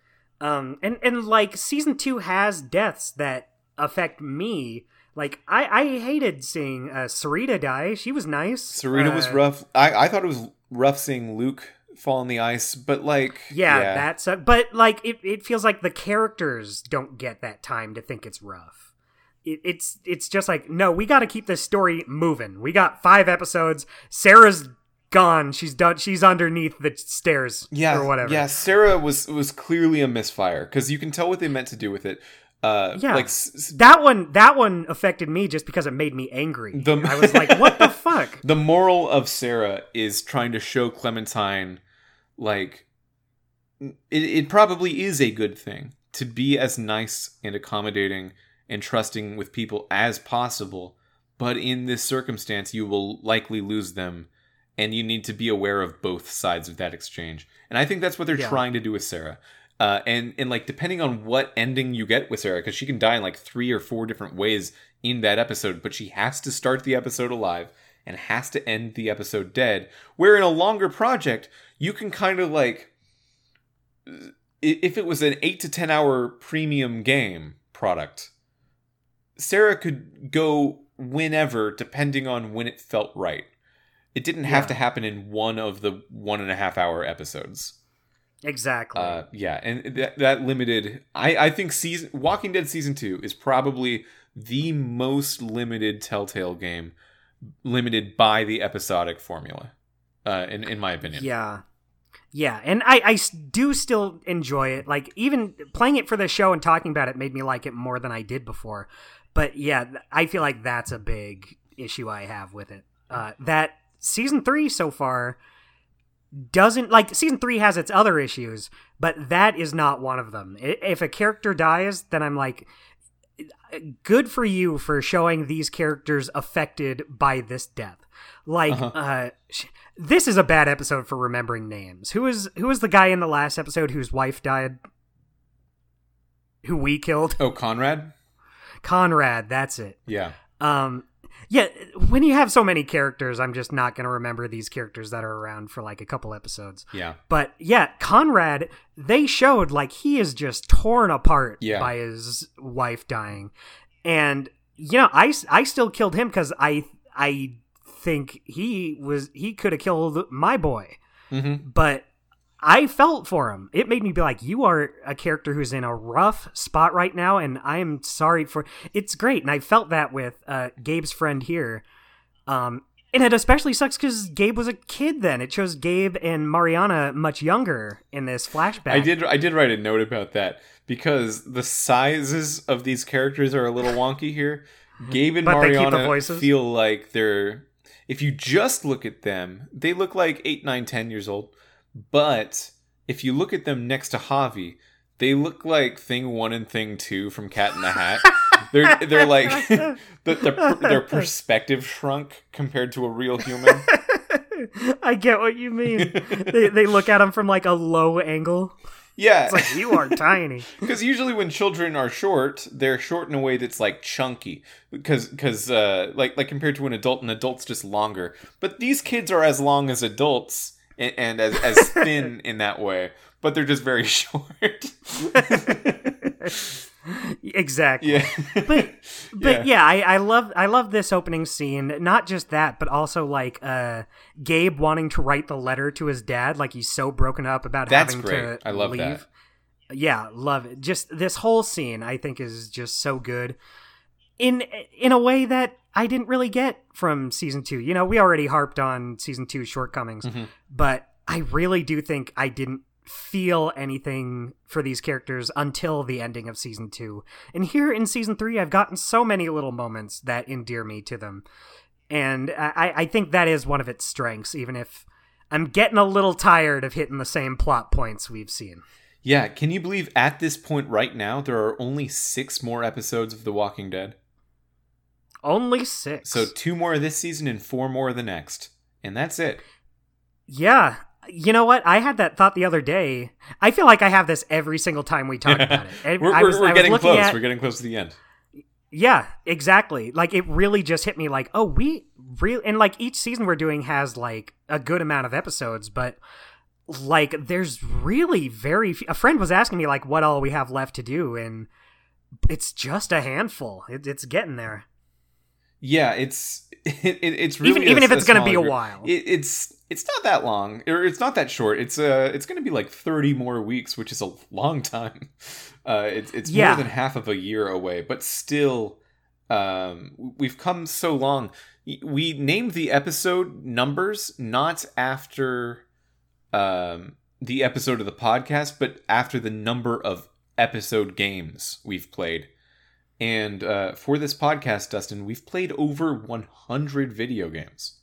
Um, and, and like Season two has deaths that affect me. Like, I, I hated seeing uh, Sarita die. She was nice. Sarita uh, was rough. I, I thought it was rough seeing Luke fall in the ice, but like yeah, yeah. that sucks. But like it, it feels like the characters don't get that time to think it's rough. It, it's it's just like, no, we got to keep this story moving. We got five episodes. Sarah's gone. She's done. She's underneath the stairs. Yeah, or whatever. Yeah, Sarah was was clearly a misfire because you can tell what they meant to do with it. Uh, yeah, like, that one that one affected me just because it made me angry. The, I was like, what the fuck? The moral of Sarah is trying to show Clementine, like, it, it probably is a good thing to be as nice and accommodating and trusting with people as possible, but in this circumstance, you will likely lose them, and you need to be aware of both sides of that exchange. And I think that's what they're yeah. trying to do with Sarah. Uh, and, and, like, depending on what ending you get with Sarah, because she can die in, like, three or four different ways in that episode, but she has to start the episode alive and has to end the episode dead, where in a longer project, you can kind of, like, if it was an eight to ten hour premium game product, Sarah could go whenever, depending on when it felt right. It didn't have yeah. to happen in one of the one and a half hour episodes. Exactly. Uh, yeah, and that that limited. I, I think season Walking Dead season two is probably the most limited Telltale game, limited by the episodic formula, uh, in in my opinion. Yeah, yeah, and I I do still enjoy it. Like, even playing it for the show and talking about it made me like it more than I did before. But yeah, I feel like that's a big issue I have with it. Uh, that season three so far. Doesn't like season three has its other issues, but that is not one of them. If a character dies, then I'm like, good for you for showing these characters affected by this death. Like, uh-huh. uh, this is a bad episode for remembering names. Who is who was the guy in the last episode whose wife died? Who we killed? Oh, Conrad. Conrad, that's it. Yeah. Um. Yeah, when you have so many characters, I'm just not going to remember these characters that are around for like a couple episodes. Yeah. But yeah, Conrad, they showed like he is just torn apart yeah. by his wife dying. And, you know, I, I still killed him because I I think he was he could have killed my boy. Mm-hmm. But I felt for him. It made me be like, you are a character who's in a rough spot right now, and I am sorry for... It's great, and I felt that with uh, Gabe's friend here. Um, and it especially sucks because Gabe was a kid then. It shows Gabe and Mariana much younger in this flashback. I did I did write a note about that, because the sizes of these characters are a little wonky here. Gabe and Mariana feel like they're... If you just look at them, they look like eight, nine, ten years old. But if you look at them next to Javi, they look like Thing One and Thing Two from Cat in the Hat. they're they're like the, the, their perspective shrunk compared to a real human. I get what you mean. they they look at them from like a low angle. Yeah, it's like, you are tiny. Because usually when children are short, they're short in a way that's like chunky. Because because uh, like like compared to an adult, an adult's just longer. But these kids are as long as adults. And as, as thin in that way, but they're just very short. Exactly. Yeah. But but yeah, yeah I, I love I love this opening scene. Not just that, but also like uh, Gabe wanting to write the letter to his dad. Like, he's so broken up about That's having great. to I love leave. That. Yeah, love it. Just this whole scene, I think, is just so good. In in a way that I didn't really get from season two. You know, we already harped on season two's shortcomings, mm-hmm. but I really do think I didn't feel anything for these characters until the ending of season two. And here in season three, I've gotten so many little moments that endear me to them. And I, I think that is one of its strengths, even if I'm getting a little tired of hitting the same plot points we've seen. Yeah. Can you believe at this point right now, there are only six more episodes of The Walking Dead? Only six. So two more this season and four more the next. And that's it. Yeah. You know what? I had that thought the other day. I feel like I have this every single time we talk about it. We're, I was, we're I getting was close. At, we're getting close to the end. Yeah, exactly. Like, it really just hit me like, oh, we really... And like each season we're doing has like a good amount of episodes, but... Like, there's really very... Few. A friend was asking me, like, what all we have left to do, and it's just a handful. It, it's getting there. yeah, it's it, it's really even, a, even if it's going to be a group. while. It, it's it's not that long, or it's not that short. It's uh it's going to be like thirty more weeks, which is a long time. Uh, it's it's yeah. more than half of a year away, but still, um, we've come so long. We named the episode numbers not after um the episode of the podcast, but after the number of episode games we've played. And uh, for this podcast, Dustin, we've played over one hundred video games.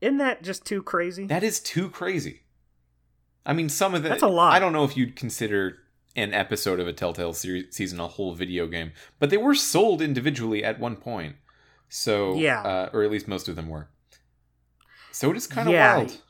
Isn't that just too crazy? That is too crazy. I mean, some of the... That's a lot. I don't know if you'd consider an episode of a Telltale series, season a whole video game, but they were sold individually at one point. So, yeah. Uh, or at least most of them were. So it is kind of yeah. wild.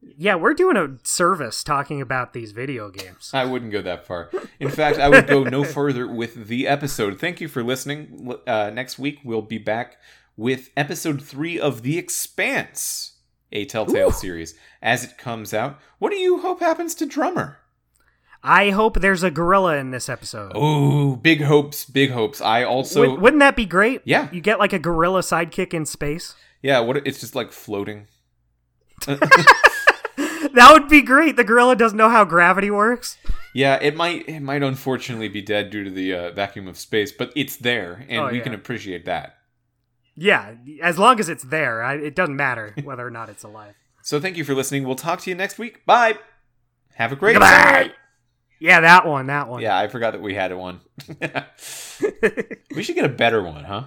Yeah, we're doing a service talking about these video games. I wouldn't go that far. In fact, I would go no further with the episode. Thank you for listening. Uh, next week, we'll be back with episode three of The Expanse, a Telltale Ooh. series, as it comes out. What do you hope happens to Drummer? I hope there's a gorilla in this episode. Oh, big hopes, big hopes. I also... W- wouldn't that be great? Yeah. You get like a gorilla sidekick in space? Yeah, what? It's just like floating. That would be great. The gorilla doesn't know how gravity works. Yeah, it might it might unfortunately be dead due to the uh, vacuum of space, but it's there, and oh, we yeah. can appreciate that. Yeah, as long as it's there. I, it doesn't matter whether or not it's alive. So thank you for listening. We'll talk to you next week. Bye. Have a great Goodbye. Day. Yeah, that one, that one. Yeah, I forgot that we had one. We should get a better one, huh?